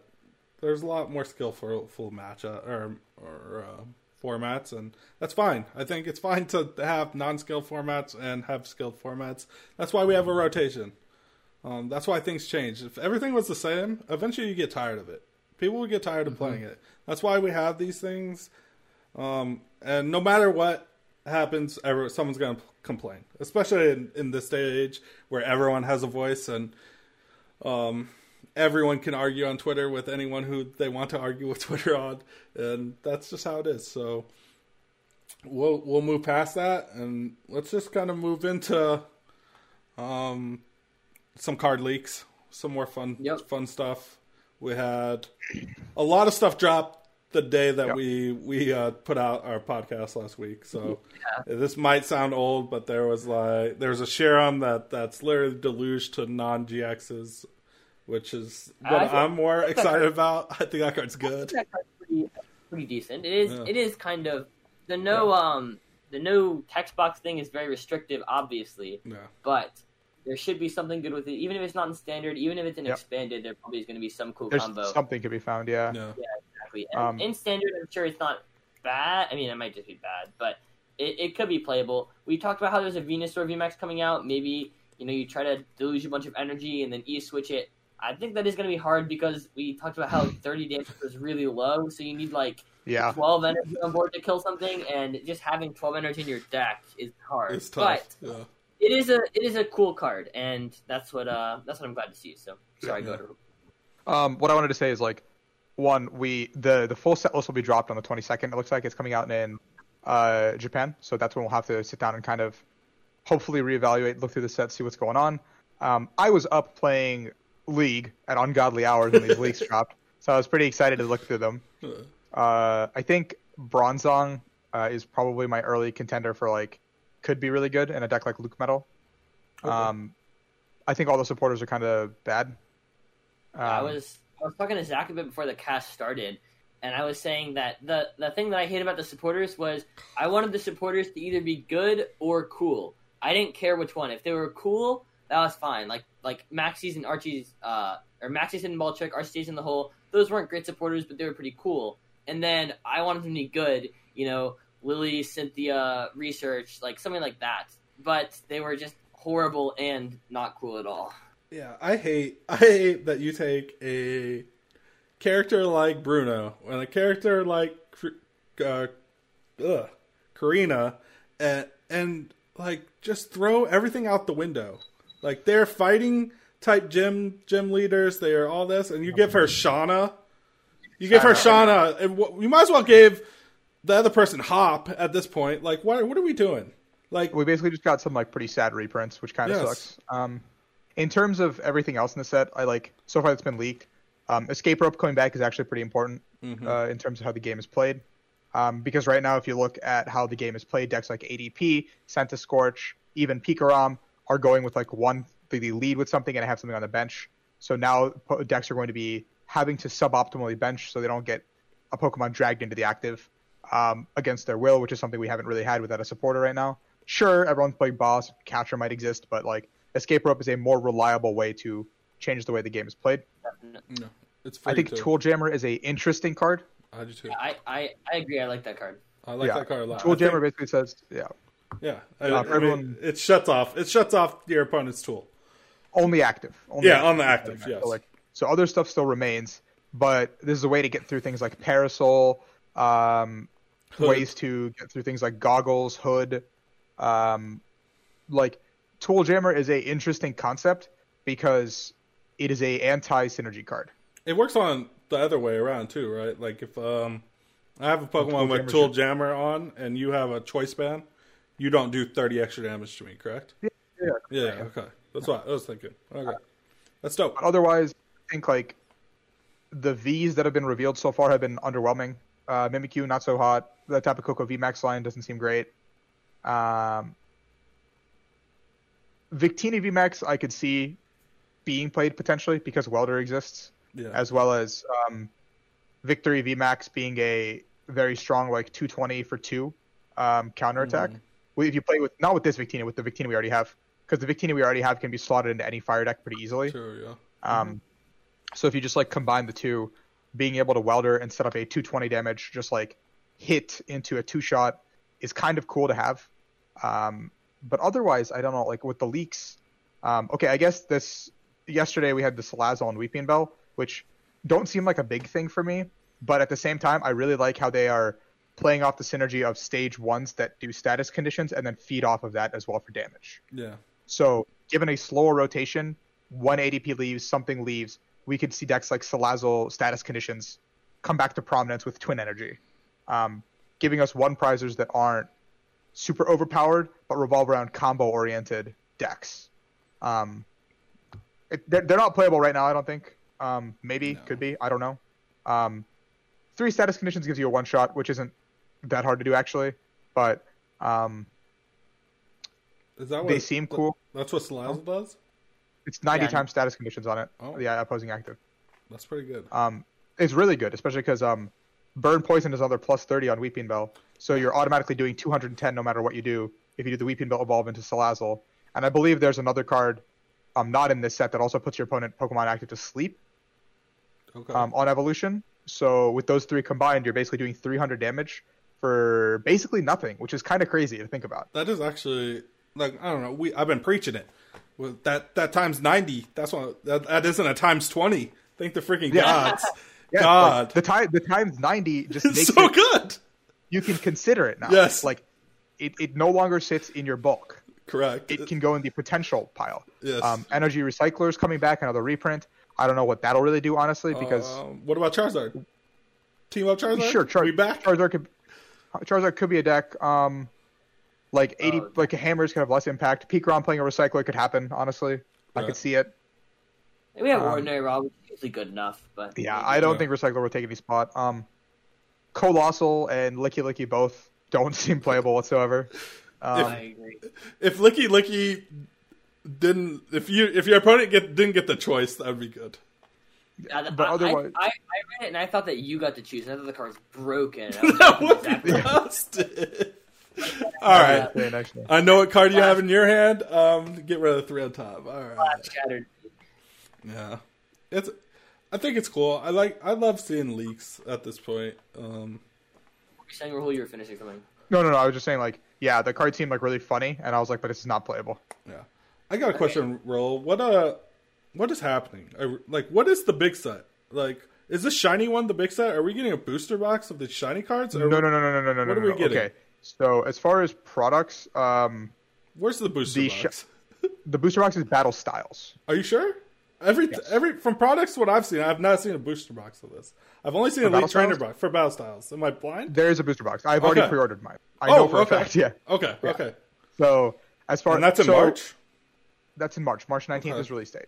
there's a lot more skillful full matchup or or uh, formats, and that's fine. I think it's fine to have non-skilled formats and have skilled formats. That's why we have a rotation. Um, that's why things change. If everything was the same, eventually you get tired of it. People would get tired of mm-hmm. playing it. That's why we have these things. Um, and no matter what happens, everyone, someone's going to complain, especially in, in this day and age where everyone has a voice and um, everyone can argue on Twitter with anyone who they want to argue with Twitter on, and that's just how it is. So we'll we'll move past that, and let's just kind of move into um, some card leaks, some more fun yep. fun stuff. We had a lot of stuff drop the day that yep. we we uh, put out our podcast last week. So yeah. This might sound old, but there was like there's a Sharon that that's literally deluged to non G Xs, which is what uh, I'm more excited about. I think that card's good. I think that card's pretty, pretty decent. It is. Yeah. It is kind of the no yeah. um the no text box thing is very restrictive, obviously. Yeah. But there should be something good with it, even if it's not in standard, even if it's in yep. expanded. There probably is going to be some cool There's combo. Something could be found. Yeah. No. Yeah. And um, in standard, I'm sure it's not bad. I mean, it might just be bad, but it, it could be playable. We talked about how there's a Venusaur V Max coming out. Maybe, you know, you try to deluge a bunch of energy and then E switch it. I think that is going to be hard because we talked about how thirty damage was really low, so you need like yeah. twelve energy on board to kill something, and just having twelve energy in your deck is hard. It's tough. But yeah. it is a it is a cool card, and that's what uh that's what I'm glad to see. So sorry, yeah. go ahead. Um, what I wanted to say is like. One, we the, the full set list will be dropped on the twenty-second. It looks like it's coming out in uh, Japan, so that's when we'll have to sit down and kind of hopefully reevaluate, look through the set, see what's going on. Um, I was up playing League at ungodly hours when these leaks dropped, so I was pretty excited to look through them. Uh, I think Bronzong uh, is probably my early contender for, like, could be really good in a deck like Luke Metal. Okay. Um, I think all the supporters are kind of bad. Um, I was... I was talking to Zach a bit before the cast started, and I was saying that the, the thing that I hate about the supporters was I wanted the supporters to either be good or cool. I didn't care which one. If they were cool, that was fine. Like like Maxi's and Archie's, uh, or Maxi's and Ball Trick, Archie's in the hole. Those weren't great supporters, but they were pretty cool. And then I wanted them to be good, you know, Lily, Cynthia, Research, like something like that. But they were just horrible and not cool at all. Yeah, I hate I hate that you take a character like Bruno and a character like uh, ugh, Karina and, and like just throw everything out the window. Like they're fighting type gym gym leaders. They are all this, and you give her Shauna. You give her Shauna, and w- you might as well give the other person Hop at this point. Like, what what are we doing? Like, we basically just got some like pretty sad reprints, which kind of yes. sucks. Um. In terms of everything else in the set, I like so far that's been leaked. Um, escape rope coming back is actually pretty important mm-hmm. uh, in terms of how the game is played, um, because right now if you look at how the game is played, decks like A D P, Centiskorch, even Pikarom are going with like one they lead with something and have something on the bench. So now decks are going to be having to suboptimally bench so they don't get a Pokemon dragged into the active um, against their will, which is something we haven't really had without a supporter right now. Sure, everyone's playing boss, catcher might exist, but like. Escape rope is a more reliable way to change the way the game is played. No, it's free I think too. Tool Jammer is a interesting card. I do too. Yeah, I, I, I agree. I like that card. I like yeah. that card a lot. Tool I Jammer think... basically says, yeah. Yeah. I, uh, I everyone... mean, it shuts off. It shuts off your opponent's tool. Only active. Only yeah, active. on the active, yes. So, like, so other stuff still remains, but this is a way to get through things like Parasol, um, ways to get through things like Goggles, Hood, um, like... Tool Jammer is a interesting concept because it is a anti-synergy card. It works on the other way around too, right? Like if um, I have a Pokemon with Tool Jammer on and you have a choice ban, you don't do thirty extra damage to me, correct? Yeah. Yeah, yeah, yeah. Okay. That's what I was thinking. Okay. That's dope. But otherwise, I think like the Vs that have been revealed so far have been underwhelming. Uh, Mimikyu, not so hot. The Tapu Koko V Max line doesn't seem great. Um... Victini V Max I could see being played potentially because Welder exists, yeah. as well as um, Victory V Max being a very strong like two twenty for two um, counterattack. Mm. If you play with not with this Victini, with the Victini we already have, because the Victini we already have can be slotted into any fire deck pretty easily. Sure, yeah. Um, mm-hmm. So if you just like combine the two, being able to Welder and set up a two twenty damage just like hit into a two shot is kind of cool to have. Um, But otherwise, I don't know, like, with the leaks... Um, okay, I guess this... Yesterday, we had the Salazzle and Weeping Bell, which don't seem like a big thing for me. But at the same time, I really like how they are playing off the synergy of stage ones that do status conditions and then feed off of that as well for damage. Yeah. So, given a slower rotation, one A D P leaves, something leaves, we could see decks like Salazzle status conditions come back to prominence with Twin Energy, um, giving us one prizers that aren't super overpowered, but revolve around combo-oriented decks. Um, it, they're, they're not playable right now, I don't think. Um, maybe, no. could be, I don't know. Um, three status conditions gives you a one shot, which isn't that hard to do actually. But um, is that what they seem th- cool. That's what Slazzle does. It's ninety yeah, times status conditions on it. Oh. Yeah, opposing active. That's pretty good. Um, it's really good, especially because um, burn poison is another plus thirty on Weeping Bell, so you're automatically doing two hundred and ten no matter what you do if you do the Weeping Bell evolve into Salazzle. And I believe there's another card, um, not in this set, that also puts your opponent Pokemon active to sleep. Okay. Um, on evolution. So with those three combined, you're basically doing three hundred damage for basically nothing, which is kind of crazy to think about. That is actually, like, I don't know. We I've been preaching it. Well, that that times ninety. That's what that, that isn't a times twenty. Thank the freaking yeah. gods. Yeah, God, like, the time the times ninety just it's makes so it, good. You can consider it now. Yes, like it, it no longer sits in your bulk. Correct. It can go in the potential pile. Yes. Um, energy recyclers coming back, another reprint. I don't know what that'll really do, honestly, because uh, what about Charizard? Team up Charizard. Sure, Char- we back. Charizard could Charizard could be a deck. Um. Like eighty, uh, like hammers could have less impact. Pikarom playing a recycler could happen. Honestly, yeah. I could see it. We have um, ordinary raw, which is usually good enough, but yeah, I don't yeah. think recycler will take any spot. Um, Colossal and Licky Licky both don't seem playable whatsoever. Um, if, I agree. If Licky Licky didn't, if you if your opponent get didn't get the choice, that would be good. Uh, but I, otherwise, I, I, I read it and I thought that you got to choose. I thought the card's broken. That was exactly. All right. Yeah, I know what card you have in your hand. Um, get rid of the three on top. All right. Yeah, it's. I think it's cool. I like. I love seeing leaks at this point. Um, were you saying Rahul, you were finishing something? No, no, no. I was just saying, like, yeah, the card seemed like really funny, and I was like, but it's not playable. Yeah, I got a question, okay. Rahul. What uh, what is happening? I, like, what is the big set? Like, is this shiny one the big set? Are we getting a booster box of the shiny cards? No, we, no, no, no, no, no, no. What no, are we no, getting? Okay. So as far as products, um, where's the booster the box? Sh- the booster box is Battle Styles. Are you sure? Every yes. every from products, what I've seen, I've not seen a booster box of this. I've only seen for a Elite Trainer box for Battle Styles. Am I blind? There is a booster box. I've okay. already pre-ordered mine. I oh, know for okay. a fact. Yeah. Okay. Yeah. Okay. So as far and that's in so, March. That's in March. March nineteenth okay. is release date.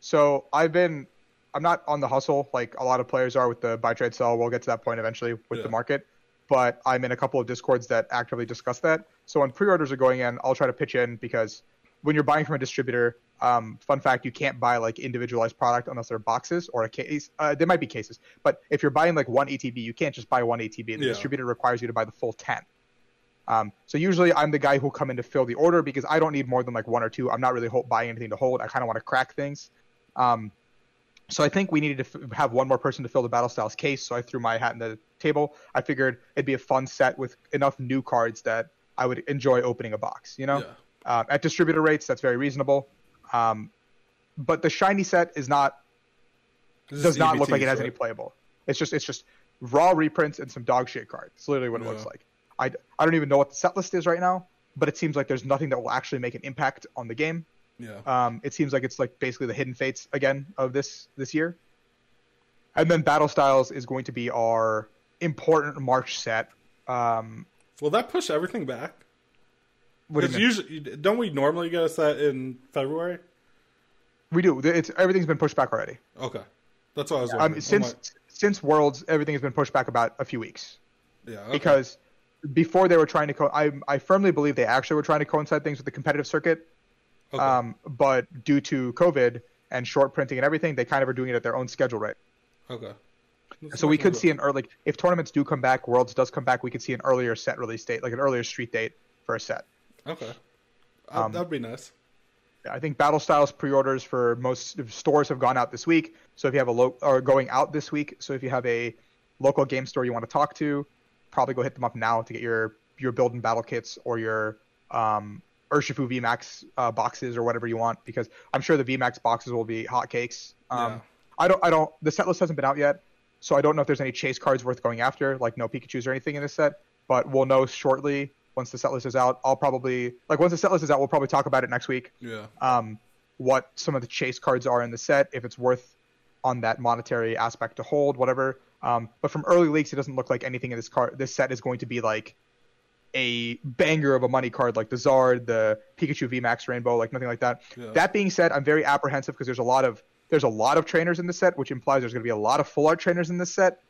So I've been, I'm not on the hustle like a lot of players are with the buy trade sell. We'll get to that point eventually with yeah. the market. But I'm in a couple of Discords that actively discuss that. So when pre-orders are going in, I'll try to pitch in because when you're buying from a distributor, um, fun fact, you can't buy like individualized product unless they're boxes or a case. Uh, there might be cases. But if you're buying like one A T B, you can't just buy one A T B. The yeah. distributor requires you to buy the full ten. Um, so usually I'm the guy who'll come in to fill the order because I don't need more than like one or two. I'm not really ho- buying anything to hold. I kind of want to crack things. Um, so I think we needed to f- have one more person to fill the Battle Styles case. So I threw my hat in the table. I figured it'd be a fun set with enough new cards that I would enjoy opening a box, you know? Yeah. Uh, at distributor rates, that's very reasonable. Um, but the shiny set is not, does not look like it has any playable. It's just, it's just raw reprints and some dog shit cards. It's literally what it yeah. looks like. I, I don't even know what the set list is right now, but it seems like there's nothing that will actually make an impact on the game. Yeah. Um, it seems like it's like basically the Hidden Fates again of this, this year. And then Battle Styles is going to be our important March set. Um, will that push everything back? What do usually, don't we normally get a set in February? We do. It's everything's been pushed back already. Okay, that's what I was. Yeah. Um, since like... since Worlds, everything has been pushed back about a few weeks. Yeah. Okay. Because before they were trying to, co- I I firmly believe they actually were trying to coincide things with the competitive circuit. Okay. Um, but due to COVID and short printing and everything, they kind of are doing it at their own schedule, right? Okay. That's so we could see an early, like, if tournaments do come back, Worlds does come back, we could see an earlier set release date, like an earlier street date for a set. Okay, um, that'd be nice. I think Battle Styles pre-orders for most stores have gone out this week. So if you have a lo- or going out this week, so if you have a local game store you want to talk to, probably go hit them up now to get your your build and battle kits or your um, Urshifu v max uh, boxes or whatever you want, because I'm sure the v max boxes will be hotcakes. Um, yeah. I don't, I don't. The set list hasn't been out yet, so I don't know if there's any chase cards worth going after, like no Pikachu's or anything in this set. But we'll know shortly. Once the set list is out, I'll probably like once the set list is out, we'll probably talk about it next week. Yeah. Um, what some of the chase cards are in the set, if it's worth on that monetary aspect to hold, whatever. Um, but from early leaks, it doesn't look like anything in this card. This set is going to be like a banger of a money card, like the Zard, the Pikachu V Max Rainbow, like nothing like that. Yeah. That being said, I'm very apprehensive because there's a lot of there's a lot of trainers in the set, which implies there's going to be a lot of full art trainers in this set.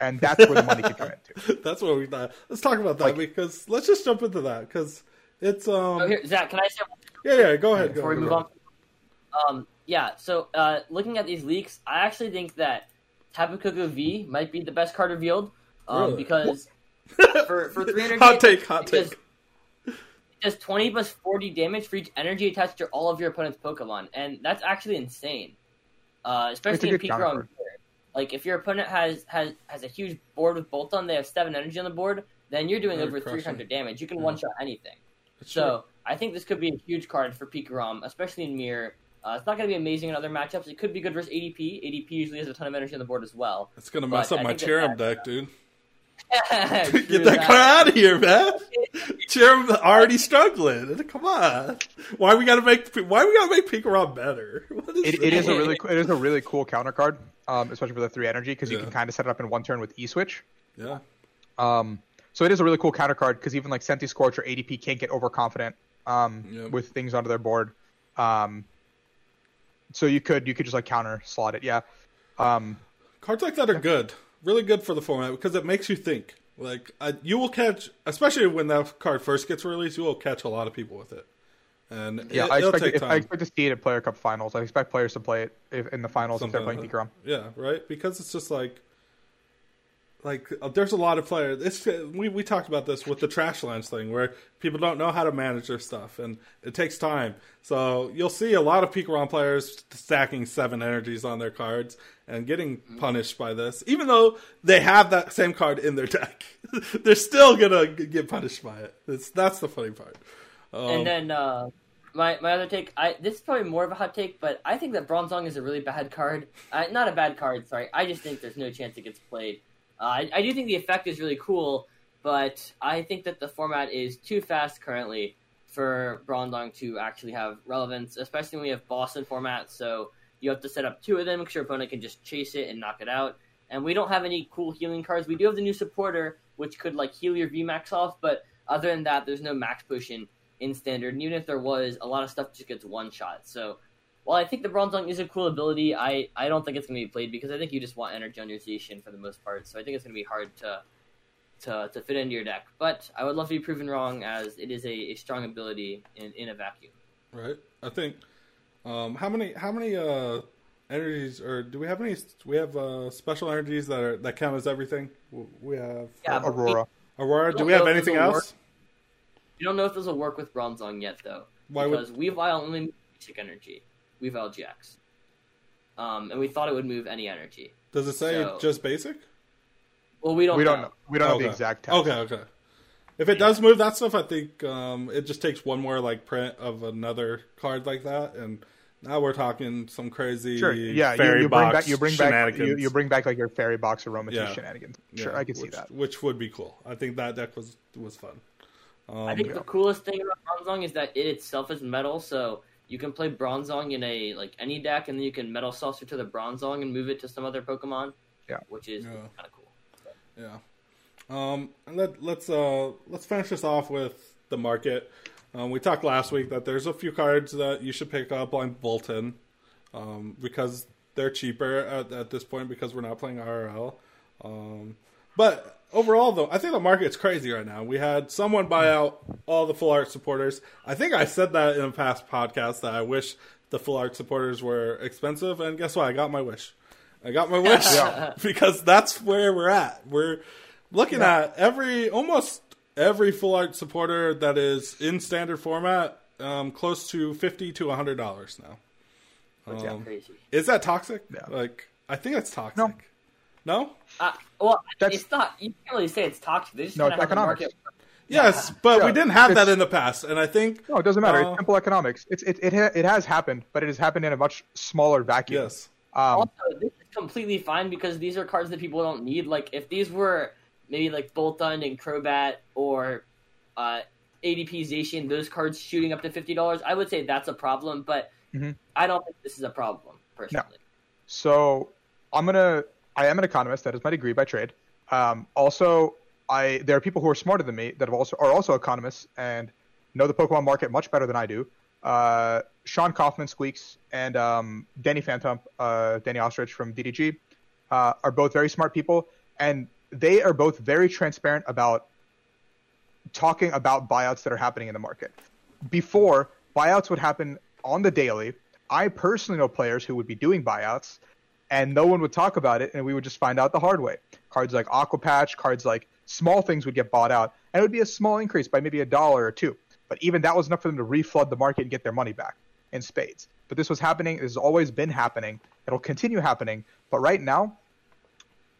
And that's where the money could come into. That's where we thought. Let's talk about that, like, because let's just jump into that because it's um. Oh, here, Zach, can I say? Yeah, yeah. Go ahead. Before go, we move on. Um. Yeah. So, uh, looking at these leaks, I actually think that Tapu Koko V might be the best card revealed. Um, really? Because for for three hundred. hot take. Hot take. Does twenty plus forty damage for each energy attached to all of your opponent's Pokemon, and that's actually insane. Uh, especially in Pikarom. Like, if your opponent has, has, has a huge board with Boltund, they have seven energy on the board, then you're doing Very over crushing. three hundred damage. You can yeah. one-shot anything. That's so true. I think this could be a huge card for Pikarom, especially in Mirror. Uh, it's not going to be amazing in other matchups. It could be good versus A D P. A D P usually has a ton of energy on the board as well. It's going to mess up my Cherum deck, dude. Get that card out of here, man. Cherum already struggling. Come on, why we gotta make why we gotta make Pikarom better? What is it, it is a really it is a really cool counter card, um, especially for the three energy because yeah. you can kind of set it up in one turn with E switch. Yeah. Um. So it is a really cool counter card because even like Centiskorch or A D P can't get overconfident um yep. with things onto their board. Um. So you could you could just like counter slot it. Yeah. Um. Cards like that are good. Really good for the format because it makes you think. Like, I, you will catch, especially when that card first gets released, you will catch a lot of people with it. And yeah, it, I, expect take it, time. I expect to see it at Player Cup finals. I expect players to play it if, in the finals Something if they're playing Pikarom. Yeah, right? Because it's just like, like there's a lot of players. It's, we, we talked about this with the Trash Lens thing where people don't know how to manage their stuff, and it takes time. So you'll see a lot of Pikarom players stacking seven energies on their cards and getting punished by this, even though they have that same card in their deck. They're still going to get punished by it. It's, that's the funny part. Um, and then uh, my my other take, I, this is probably more of a hot take, but I think that Bronzong is a really bad card. Uh, not a bad card, sorry. I just think there's no chance it gets played. Uh, I, I do think the effect is really cool, but I think that the format is too fast currently for Bronzong to actually have relevance, especially when we have Boston format, so you have to set up two of them because your opponent can just chase it and knock it out. And we don't have any cool healing cards. We do have the new supporter, which could like heal your V Max off, but other than that, there's no max potion in standard. And even if there was, a lot of stuff just gets one shot. So while I think the Bronzong is a cool ability, I, I don't think it's going to be played because I think you just want energy on your Zacian for the most part. So I think it's going to be hard to, to to fit into your deck. But I would love to be proven wrong as it is a, a strong ability in, in a vacuum. Right. I think... Um, how many how many uh, energies or do we have any? We have uh, special energies that are that count as everything. We have yeah, Aurora. We, Aurora. Do we have anything else? Work. We don't know if this will work with Bronzong yet, though. Why? Because would... Weavile only moves basic energy. Weavile G X. Um, and we thought it would move any energy. Does it say so... just basic? Well, we don't. We know. don't know. We don't know okay. the exact text. Okay. Okay. If it does move that stuff, I think um, it just takes one more like print of another card like that, and now we're talking some crazy sure. yeah, fairy you, you box back, you bring shenanigans. Back, you, you bring back like your fairy box aromatase yeah. shenanigans. Sure, yeah, I can see that. Which would be cool. I think that deck was was fun. Um, I think yeah. the coolest thing about Bronzong is that it itself is metal, so you can play Bronzong in a like any deck, and then you can Metal Saucer to the Bronzong and move it to some other Pokemon. Yeah, which is yeah. kind of cool. So. Yeah. Um, let, let's uh, let's finish this off with the market. Um, we talked last week that there's a few cards that you should pick up on Boltund um, because they're cheaper at, at this point because we're not playing I R L. Um, but overall, though, I think the market's crazy right now. We had someone buy out all the full art supporters. I think I said that in a past podcast that I wish the full art supporters were expensive. And guess what? I got my wish. I got my wish yeah, because that's where we're at. We're Looking yeah. at every almost every full art supporter that is in standard format, um, close to fifty to a hundred dollars now. Um, yeah, crazy. Is that toxic? Yeah. Like I think it's toxic. No. no? Uh, well, That's, it's not. You can't really say it's toxic. They just no, it's economics. Yes, yeah. but yeah. we didn't have it's, that in the past, and I think no, it doesn't matter. Uh, it's simple economics. It's it it ha- it has happened, but it has happened in a much smaller vacuum. Yes. Um, also, this is completely fine because these are cards that people don't need. Like if these were maybe like Boltund and Crobat or uh, A D P Zacian, those cards shooting up to fifty dollars, I would say that's a problem, but mm-hmm. I don't think this is a problem, personally. No. So I'm gonna, I am an economist. That is my degree by trade. Um, also, I there are people who are smarter than me that have also are also economists and know the Pokemon market much better than I do. Uh, Sean Kaufman Squeaks and um, Danny Phantom, uh, Danny Ostrich from D D G uh, are both very smart people. and they are both very transparent about talking about buyouts that are happening in the market. Before, buyouts would happen on the daily. I personally know players who would be doing buyouts, and no one would talk about it, and we would just find out the hard way. Cards like Aqua Patch, cards like small things would get bought out, and it would be a small increase by maybe a dollar or two. But even that was enough for them to reflood the market and get their money back in spades. But this was happening. This has always been happening. It'll continue happening. But right now,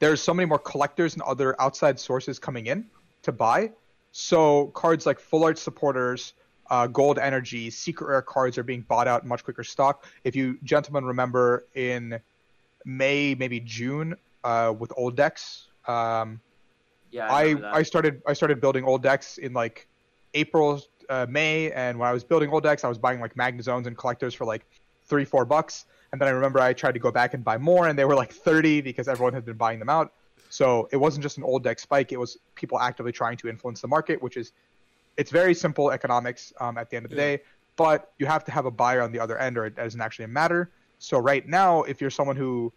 there's so many more collectors and other outside sources coming in to buy. So cards like Full Art Supporters, uh, Gold Energy, Secret Rare cards are being bought out in much quicker stock. If you gentlemen remember in May, maybe June, uh, with old decks, um, yeah, I I, I started I started building old decks in like April, uh, May, and when I was building old decks, I was buying like Magnazones and collectors for like three four bucks. And then I remember I tried to go back and buy more, and they were like thirty because everyone had been buying them out. So it wasn't just an old deck spike. It was people actively trying to influence the market, which is – it's very simple economics um, at the end of the yeah. day. But you have to have a buyer on the other end, or it doesn't actually matter. So right now, if you're someone who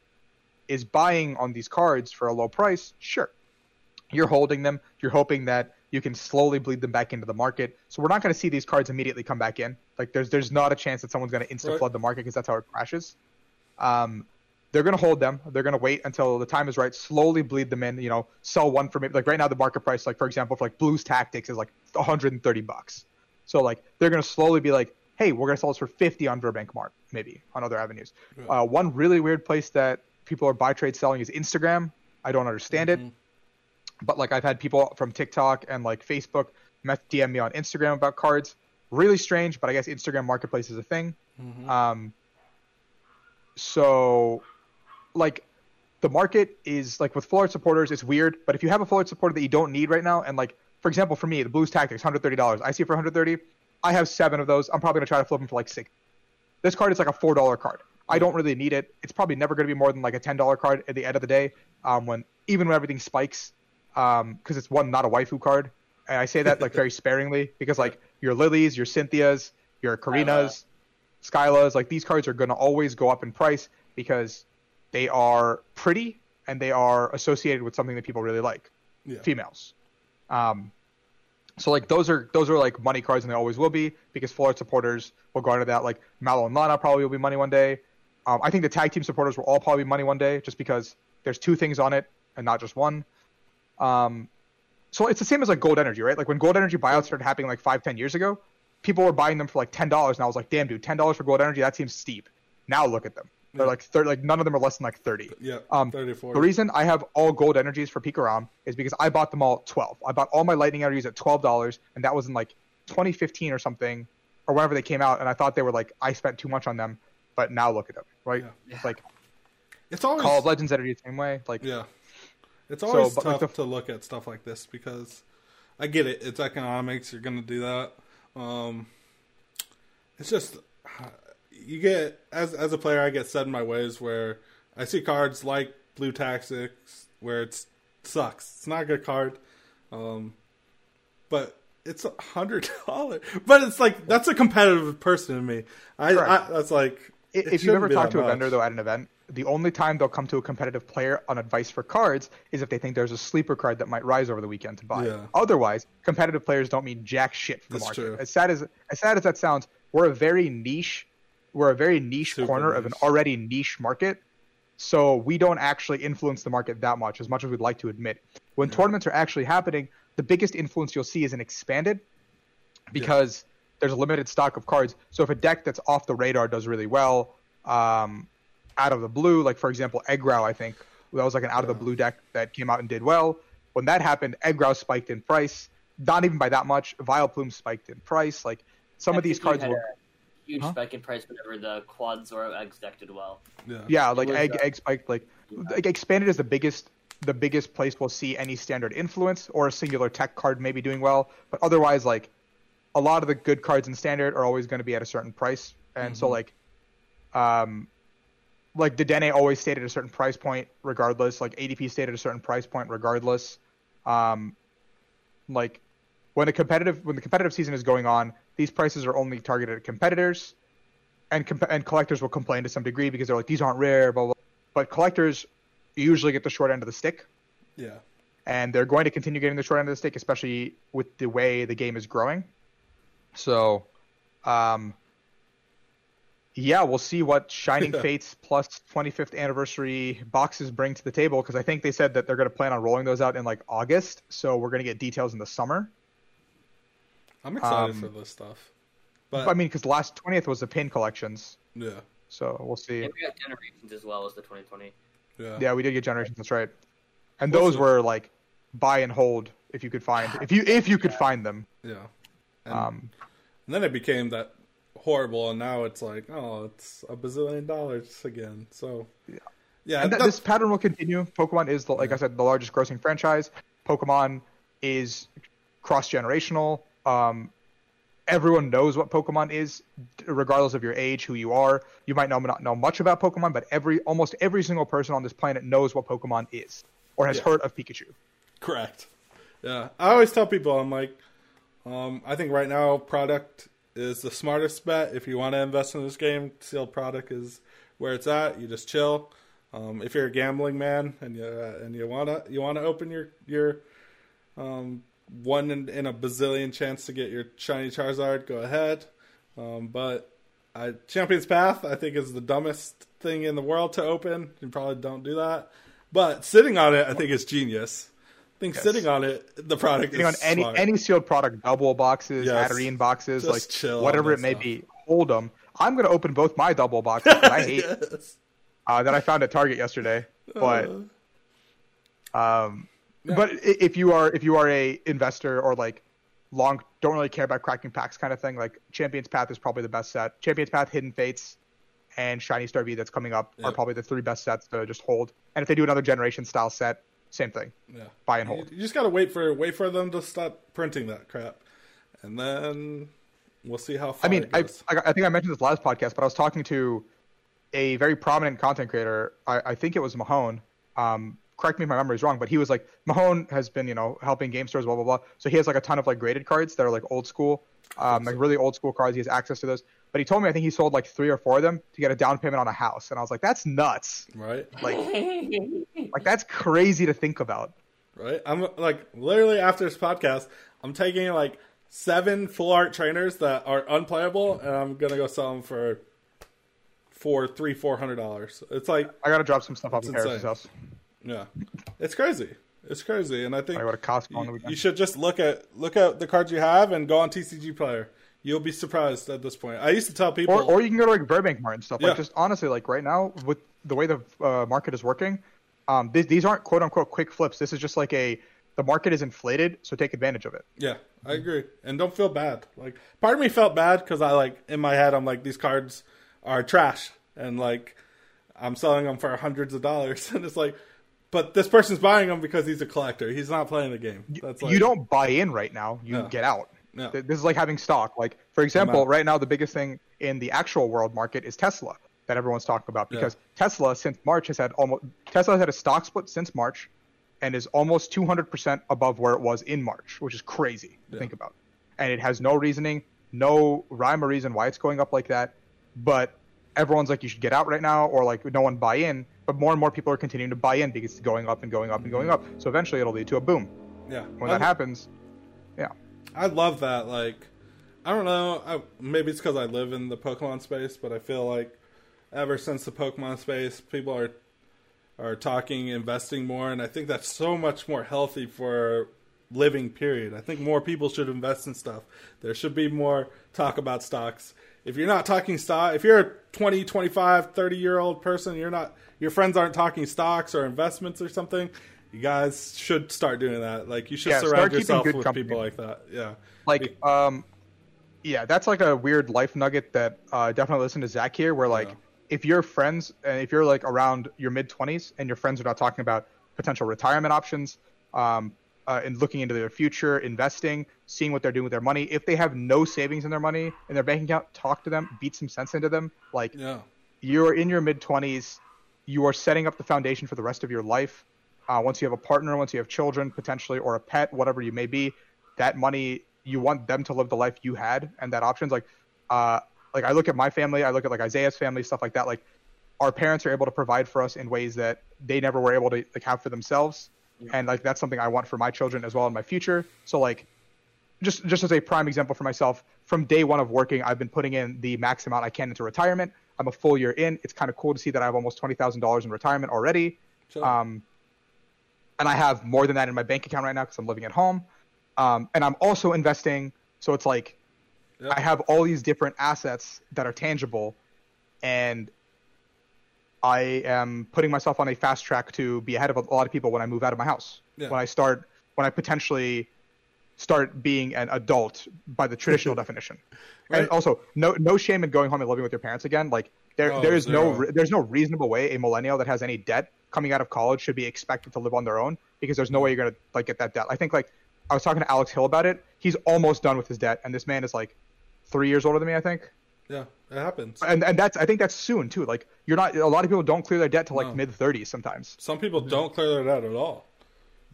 is buying on these cards for a low price, sure. You're holding them. You're hoping that you can slowly bleed them back into the market. So we're not going to see these cards immediately come back in. Like there's there's not a chance that someone's going to insta-flood right. the market because that's how it crashes. Um They're going to hold them. They're going to wait until the time is right, slowly bleed them in, you know, sell one for maybe, like right now the market price, like for example, for like Blues Tactics is like one hundred thirty bucks. So like they're going to slowly be like, hey, we're going to sell this for fifty on Verbank Mart, maybe on other avenues. Really? Uh, one really weird place that people are buy trade selling is Instagram. I don't understand mm-hmm. it. But like I've had people from TikTok and like Facebook D M me on Instagram about cards. Really strange, but I guess Instagram Marketplace is a thing. Mm-hmm. Um, so... Like, the market is, like, with Full Art Supporters, it's weird. But if you have a Full Art Supporter that you don't need right now, and, like, for example, for me, the Blues Tactics, one hundred thirty dollars. I see it for one hundred thirty dollars. I have seven of those. I'm probably going to try to flip them for, like, six. This card is, like, a four dollar card. I don't really need it. It's probably never going to be more than, like, a ten dollar card at the end of the day, um, when even when everything spikes, because um, it's, one, not a waifu card. And I say that, like, very sparingly because, like, your Lilies, your Cynthias, your Karinas, Skylas, like, these cards are going to always go up in price because... They are pretty, and they are associated with something that people really like, yeah. females. Um, so, like, those are those are, like, money cards, and they always will be, because Full Art Supporters will go into that. Like, Malo and Lana probably will be money one day. Um, I think the Tag Team Supporters will all probably be money one day, just because there's two things on it and not just one. Um, so it's the same as, like, Gold Energy, right? Like, when Gold Energy buyouts started happening, like, five, ten years ago, people were buying them for, like, ten dollars, and I was like, damn, dude, ten dollars for Gold Energy? That seems steep. Now look at them. They're like thirty, like none of them are less than like thirty. Yeah, um, thirty-four. The reason I have all Gold Energies for Pikarom is because I bought them all at twelve. I bought all my Lightning Energies at twelve dollars, and that was in like twenty fifteen or something, or whenever they came out. And I thought they were like I spent too much on them, but now look at them, right? Yeah. It's like it's always Call of Legends Energy the same way. Like yeah, it's always so, tough like the, to look at stuff like this because I get it. It's economics. You're gonna do that. Um, it's just. You get as as a player, I get set in my ways where I see cards like Blue Tactics where it sucks. It's not a good card, um, but it's a hundred dollars. But it's like that's a competitive person in me. I, I that's like it, it if you've ever talked to much. a vendor though at an event, the only time they'll come to a competitive player on advice for cards is if they think there's a sleeper card that might rise over the weekend to buy. Yeah. Otherwise, competitive players don't mean jack shit for the that's market. True. As sad as as sad as that sounds, we're a very niche. We're a very niche Super corner niche. of an already niche market, so we don't actually influence the market that much, as much as we'd like to admit. When yeah. tournaments are actually happening, the biggest influence you'll see is an expanded, because yeah. there's a limited stock of cards. So if a deck that's off the radar does really well, um, out of the blue, like for example, Eggrow, I think, that was like an out-of-the-blue yeah. deck that came out and did well. When that happened, Eggrow spiked in price, not even by that much. Vileplume spiked in price. Like some I of these cards were... Huge huh? spike in price whenever the quad Zoro eggs deck did well. Yeah, yeah like egg up. egg spike like, yeah. like expanded is the biggest the biggest place we'll see any standard influence or a singular tech card maybe doing well, but otherwise like a lot of the good cards in standard are always going to be at a certain price, and mm-hmm. so like um like Dedenne always stayed at a certain price point regardless, like A D P stayed at a certain price point regardless. Um, like when a competitive when the competitive season is going on. These prices are only targeted at competitors, and comp- and collectors will complain to some degree because they're like, these aren't rare, blah, blah, blah. But collectors usually get the short end of the stick Yeah. And they're going to continue getting the short end of the stick, especially with the way the game is growing. So, um, yeah, we'll see what Shining Fates plus twenty-fifth anniversary boxes bring to the table, because I think they said that they're going to plan on rolling those out in, like, August. So we're going to get details in the summer. I'm excited um, for this stuff. But I mean, because the last twentieth was the pin collections. Yeah. So we'll see. Yeah, we got Generations as well as the twenty twenty. Yeah, yeah, we did get Generations. That's right. And What's those it? were, like, buy and hold if you could find if you if you could yeah. find them. Yeah. And, um, and then it became that horrible, and now it's like, oh, it's a bazillion dollars again. So yeah, yeah. And th- this pattern will continue. Pokemon is, the, like yeah. I said, the largest grossing franchise. Pokemon is cross generational. Um, everyone knows what Pokemon is, regardless of your age, who you are. You might not know much about Pokemon, but every almost every single person on this planet knows what Pokemon is or has yeah. heard of Pikachu. Correct. Yeah, I always tell people, I'm like, um, I think right now product is the smartest bet. If you want to invest in this game, sealed product is where it's at. You just chill. Um, if you're a gambling man and you uh, and you wanna you wanna open your your um. One in, in a bazillion chance to get your shiny Charizard, go ahead. Um, but I, Champion's Path, I think, is the dumbest thing in the world to open. You probably don't do that. But sitting on it, I think, is genius. I think yes. sitting on it, the product sitting is on any smart. any sealed product, double boxes, yes. Hatterene boxes, just like chill, whatever it may stuff. be, hold them. I'm going to open both my double boxes that I hate yes. uh, that I found at Target yesterday. But... um. Yeah. But if you are if you are a investor or like long don't really care about cracking packs kind of thing, like Champion's Path is probably the best set. Champion's Path, Hidden Fates, and Shiny Star V that's coming up yeah. are probably the three best sets to just hold. And if they do another generation style set, same thing. Yeah, buy and hold. You just gotta wait for wait for them to stop printing that crap, and then we'll see how far. I mean, it goes. I I think I mentioned this last podcast, but I was talking to a very prominent content creator. I, I think it was Mahone. Um, Correct me if my memory is wrong, but he was like, Mahone has been, you know, helping game stores, blah, blah, blah. So he has like a ton of like graded cards that are like old school, um, like really old school cards. He has access to those. But he told me, I think he sold like three or four of them to get a down payment on a house. And I was like, that's nuts. Right. Like, like that's crazy to think about. Right. I'm like, literally after this podcast, I'm taking like seven full art trainers that are unplayable and I'm going to go sell them for four, three, four hundred dollars. It's like, I got to drop some stuff off at Harris's house. Yeah, it's crazy. It's crazy, and I think I go to Costco on the weekend. You should just look at look at the cards you have and go on T C G Player. You'll be surprised at this point. I used to tell people, or, or you can go to like Burbank Mart and stuff. Yeah. Like just honestly, like right now with the way the uh, market is working, um, these these aren't quote unquote quick flips. This is just like a the market is inflated, so take advantage of it. Yeah, I agree, and don't feel bad. Like part of me felt bad because I like in my head I'm like these cards are trash, and like I'm selling them for hundreds of dollars, and it's like. But this person's buying them because he's a collector. He's not playing the game. That's like, you don't buy in right now. You no. get out. No. This is like having stock. Like, for example, right now the biggest thing in the actual world market is Tesla that everyone's talking about. Because yeah. Tesla, since March, has had almost Tesla has had a stock split since March and is almost two hundred percent above where it was in March, which is crazy to yeah. think about. And it has no reasoning, no rhyme or reason why it's going up like that. But everyone's like, you should get out right now, or like no one buy in. But more and more people are continuing to buy in because it's going up and going up and going up. So eventually it'll lead to a boom. Yeah. When I, that happens, yeah. I love that. Like, I don't know. I, maybe it's because I live in the Pokemon space, but I feel like ever since the Pokemon space, people are are talking, investing more. And I think that's so much more healthy for living, period. I think more people should invest in stuff. There should be more talk about stocks. If you're not talking stock, if you're a twenty, twenty-five, thirty year old person, you're not, your friends aren't talking stocks or investments or something. You guys should start doing that. Like you should yeah, surround yourself with company. people like that. Yeah. Like, Be- um, yeah, that's like a weird life nugget that, uh, definitely listen to Zach here where like, yeah. if your friends and if you're like around your mid twenties and your friends are not talking about potential retirement options, um, Uh, and looking into their future, investing, seeing what they're doing with their money. If they have no savings in their money in their bank account, talk to them, beat some sense into them. Like yeah. you're in your mid twenties, you are setting up the foundation for the rest of your life. Uh, once you have a partner, once you have children potentially, or a pet, whatever you may be, that money, you want them to live the life you had. And that option's like, uh, like I look at my family, I look at like Isaiah's family, stuff like that. Like our parents are able to provide for us in ways that they never were able to like have for themselves. And like, that's something I want for my children as well in my future. So like, just, just as a prime example for myself, from day one of working, I've been putting in the max amount I can into retirement. I'm a full year in. It's kind of cool to see that I have almost twenty thousand dollars in retirement already. Sure. Um, and I have more than that in my bank account right now because I'm living at home. Um, and I'm also investing. So it's like, yep. I have all these different assets that are tangible, and I am putting myself on a fast track to be ahead of a lot of people when I move out of my house. Yeah. When I start, when I potentially start being an adult by the traditional definition. Right. And also, no no shame in going home and living with your parents again. Like there oh, there is zero. no there's no reasonable way a millennial that has any debt coming out of college should be expected to live on their own, because there's no way you're gonna like get that debt. I think like I was talking to Alex Hill about it. He's almost done with his debt, and this man is like three years older than me, I think. Yeah, it happens. And and that's I think that's soon too. Like you're not a lot of people don't clear their debt till like no. mid thirties sometimes. Some people mm-hmm. don't clear their debt at all.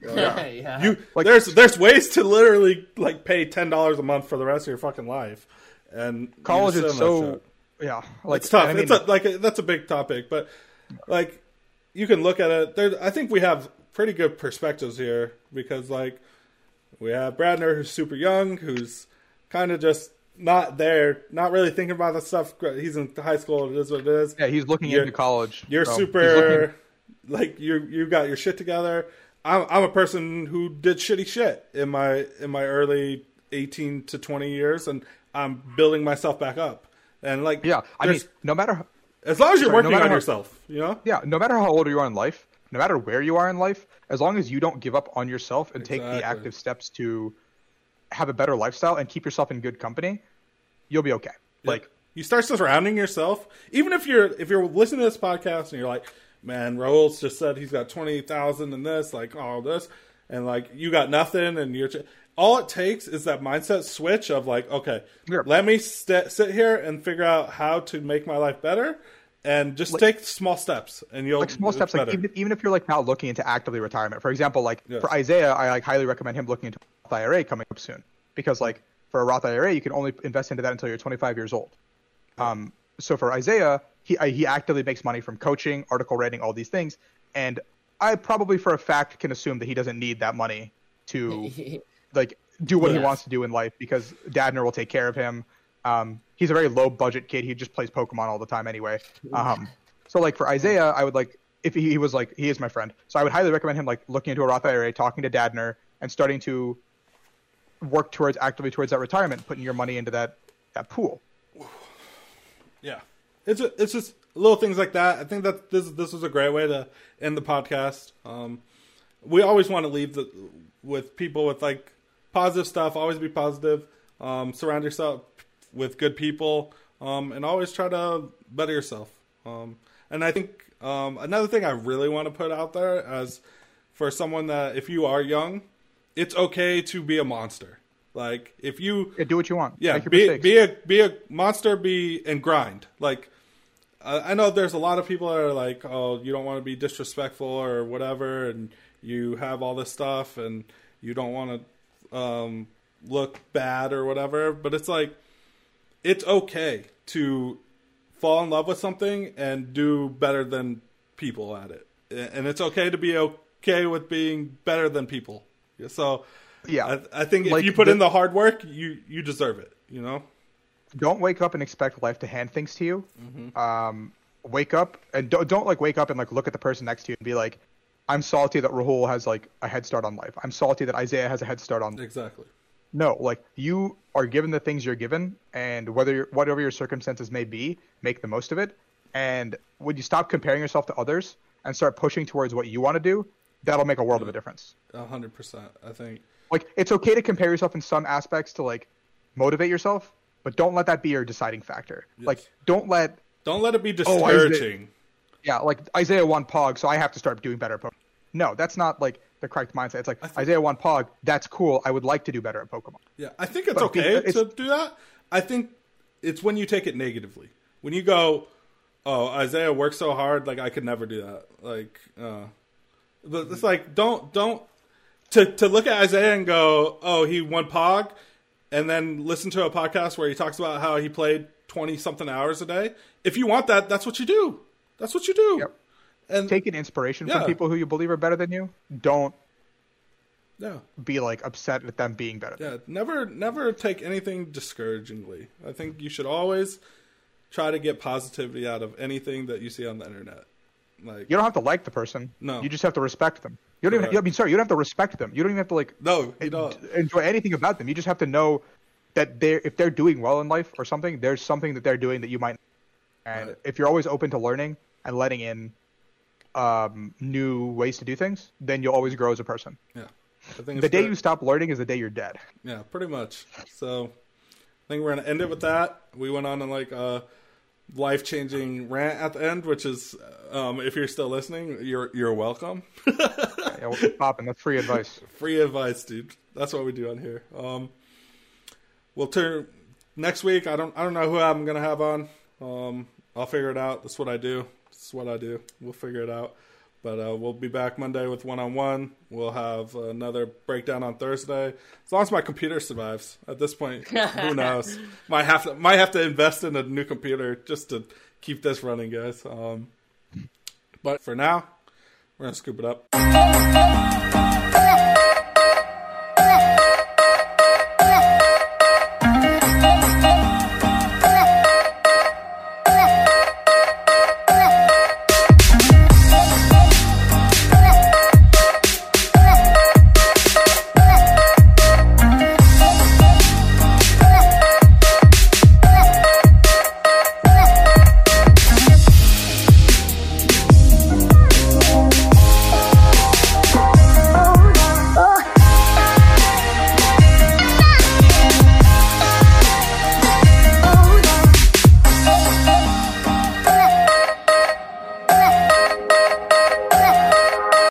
Uh, yeah. yeah. You like, there's there's ways to literally like pay ten dollars a month for the rest of your fucking life. And college is so yeah, like it's tough. I mean, it's a, like a, that's a big topic, but like you can look at it. There, I think we have pretty good perspectives here, because like we have Bradner, who's super young, who's kind of just not there, not really thinking about the stuff. He's in high school. It is what it is. Yeah, he's looking you're, into college. You're so super, like you you got your shit together. I'm I'm a person who did shitty shit in my in my early eighteen to twenty years, and I'm building myself back up. And like, yeah, I mean, no matter as long as you're sorry, working no on how, yourself, you know. Yeah, no matter how old you are in life, no matter where you are in life, as long as you don't give up on yourself and exactly. take the active steps to have a better lifestyle and keep yourself in good company, you'll be okay. Yeah. Like you start surrounding yourself, even if you're if you're listening to this podcast and you're like, man, Rahul's just said he's got twenty thousand in this, like all this, and like you got nothing, and you're ch- all it takes is that mindset switch of like, okay, yeah. let me st- sit here and figure out how to make my life better. And just like, take small steps, and you'll like small steps. Like even, even if you're like not looking into actively retirement, for example, like yes. for Isaiah, I like highly recommend him looking into a Roth I R A coming up soon, because like for a Roth I R A, you can only invest into that until you're twenty-five years old. Um, so for Isaiah, he he actively makes money from coaching, article writing, all these things, and I probably for a fact can assume that he doesn't need that money to like do what yes. he wants to do in life, because Dadner will take care of him. Um, he's a very low budget kid. He just plays Pokemon all the time anyway. Um, so like for Isaiah, I would like, if he, he was like, he is my friend. So I would highly recommend him like looking into a Roth I R A, talking to Dadner, and starting to work towards actively towards that retirement, putting your money into that, that pool. Yeah. It's, a, it's just little things like that. I think that this, this was a great way to end the podcast. Um, we always want to leave the, with people with like positive stuff, always be positive, um, surround yourself with good people, um, and always try to better yourself. Um, and I think um, another thing I really want to put out there as for someone that if you are young, it's okay to be a monster. Like if you yeah, do what you want, yeah, Make your be, mistakes. be a, be a monster, be and grind. Like uh, I know there's a lot of people that are like, oh, you don't want to be disrespectful or whatever. And you have all this stuff and you don't want to um, look bad or whatever. But it's like, it's okay to fall in love with something and do better than people at it. And it's okay to be okay with being better than people. So yeah, I, I think like if you put the, in the hard work, you, you deserve it, you know? Don't wake up and expect life to hand things to you. Mm-hmm. Um, wake up and don't, don't like wake up and like look at the person next to you and be like, I'm salty that Rahul has like a head start on life. I'm salty that Isaiah has a head start on life. Exactly. No, like you are given the things you're given, and whether you're, whatever your circumstances may be, make the most of it. And when you stop comparing yourself to others and start pushing towards what you want to do, that'll make a world of a difference. A hundred percent, I think. Like it's okay to compare yourself in some aspects to like motivate yourself, but don't let that be your deciding factor. Yes. Like don't let don't let it be discouraging. Oh, yeah, like Isaiah won Pog, so I have to start doing better. No, that's not like the correct mindset. It's like, think, Isaiah won Pog, that's cool. I would like to do better at Pokemon. Yeah, I think it's but okay it's, to do that. I think it's when you take it negatively. When you go, oh, Isaiah works so hard, like I could never do that. Like, uh, it's like, don't, don't, to, to look at Isaiah and go, oh, he won Pog, and then listen to a podcast where he talks about how he played twenty-something hours a day. If you want that, that's what you do. That's what you do. Yep. And, take an inspiration yeah. from people who you believe are better than you. Don't yeah. be like upset at them being better. Yeah, never never take anything discouragingly. I think you should always try to get positivity out of anything that you see on the internet. Like, you don't have to like the person. No, you just have to respect them. You don't even. I mean, sorry, you don't have to respect them. You don't even have to like. No, you don't enjoy anything about them. You just have to know that they're if they're doing well in life or something, there's something that they're doing that you might. And right. if you're always open to learning and letting in um, new ways to do things, then you'll always grow as a person. Yeah, I think the day good. you stop learning is the day you're dead. Yeah, pretty much. So I think we're gonna end it with that. We went on in like a life-changing rant at the end, which is um, if you're still listening, you're you're welcome. Yeah, we'll keep popping. That's free advice. Free advice, dude. That's what we do on here. Um, we'll turn next week. I don't. I don't know who I'm gonna have on. Um, I'll figure it out. That's what I do. That's what I do. We'll figure it out. But uh, we'll be back Monday with one-on-one. We'll have another breakdown on Thursday. As long as my computer survives. At this point, who knows? Might have to might have to invest in a new computer just to keep this running, guys. Um, but for now, we're gonna scoop it up.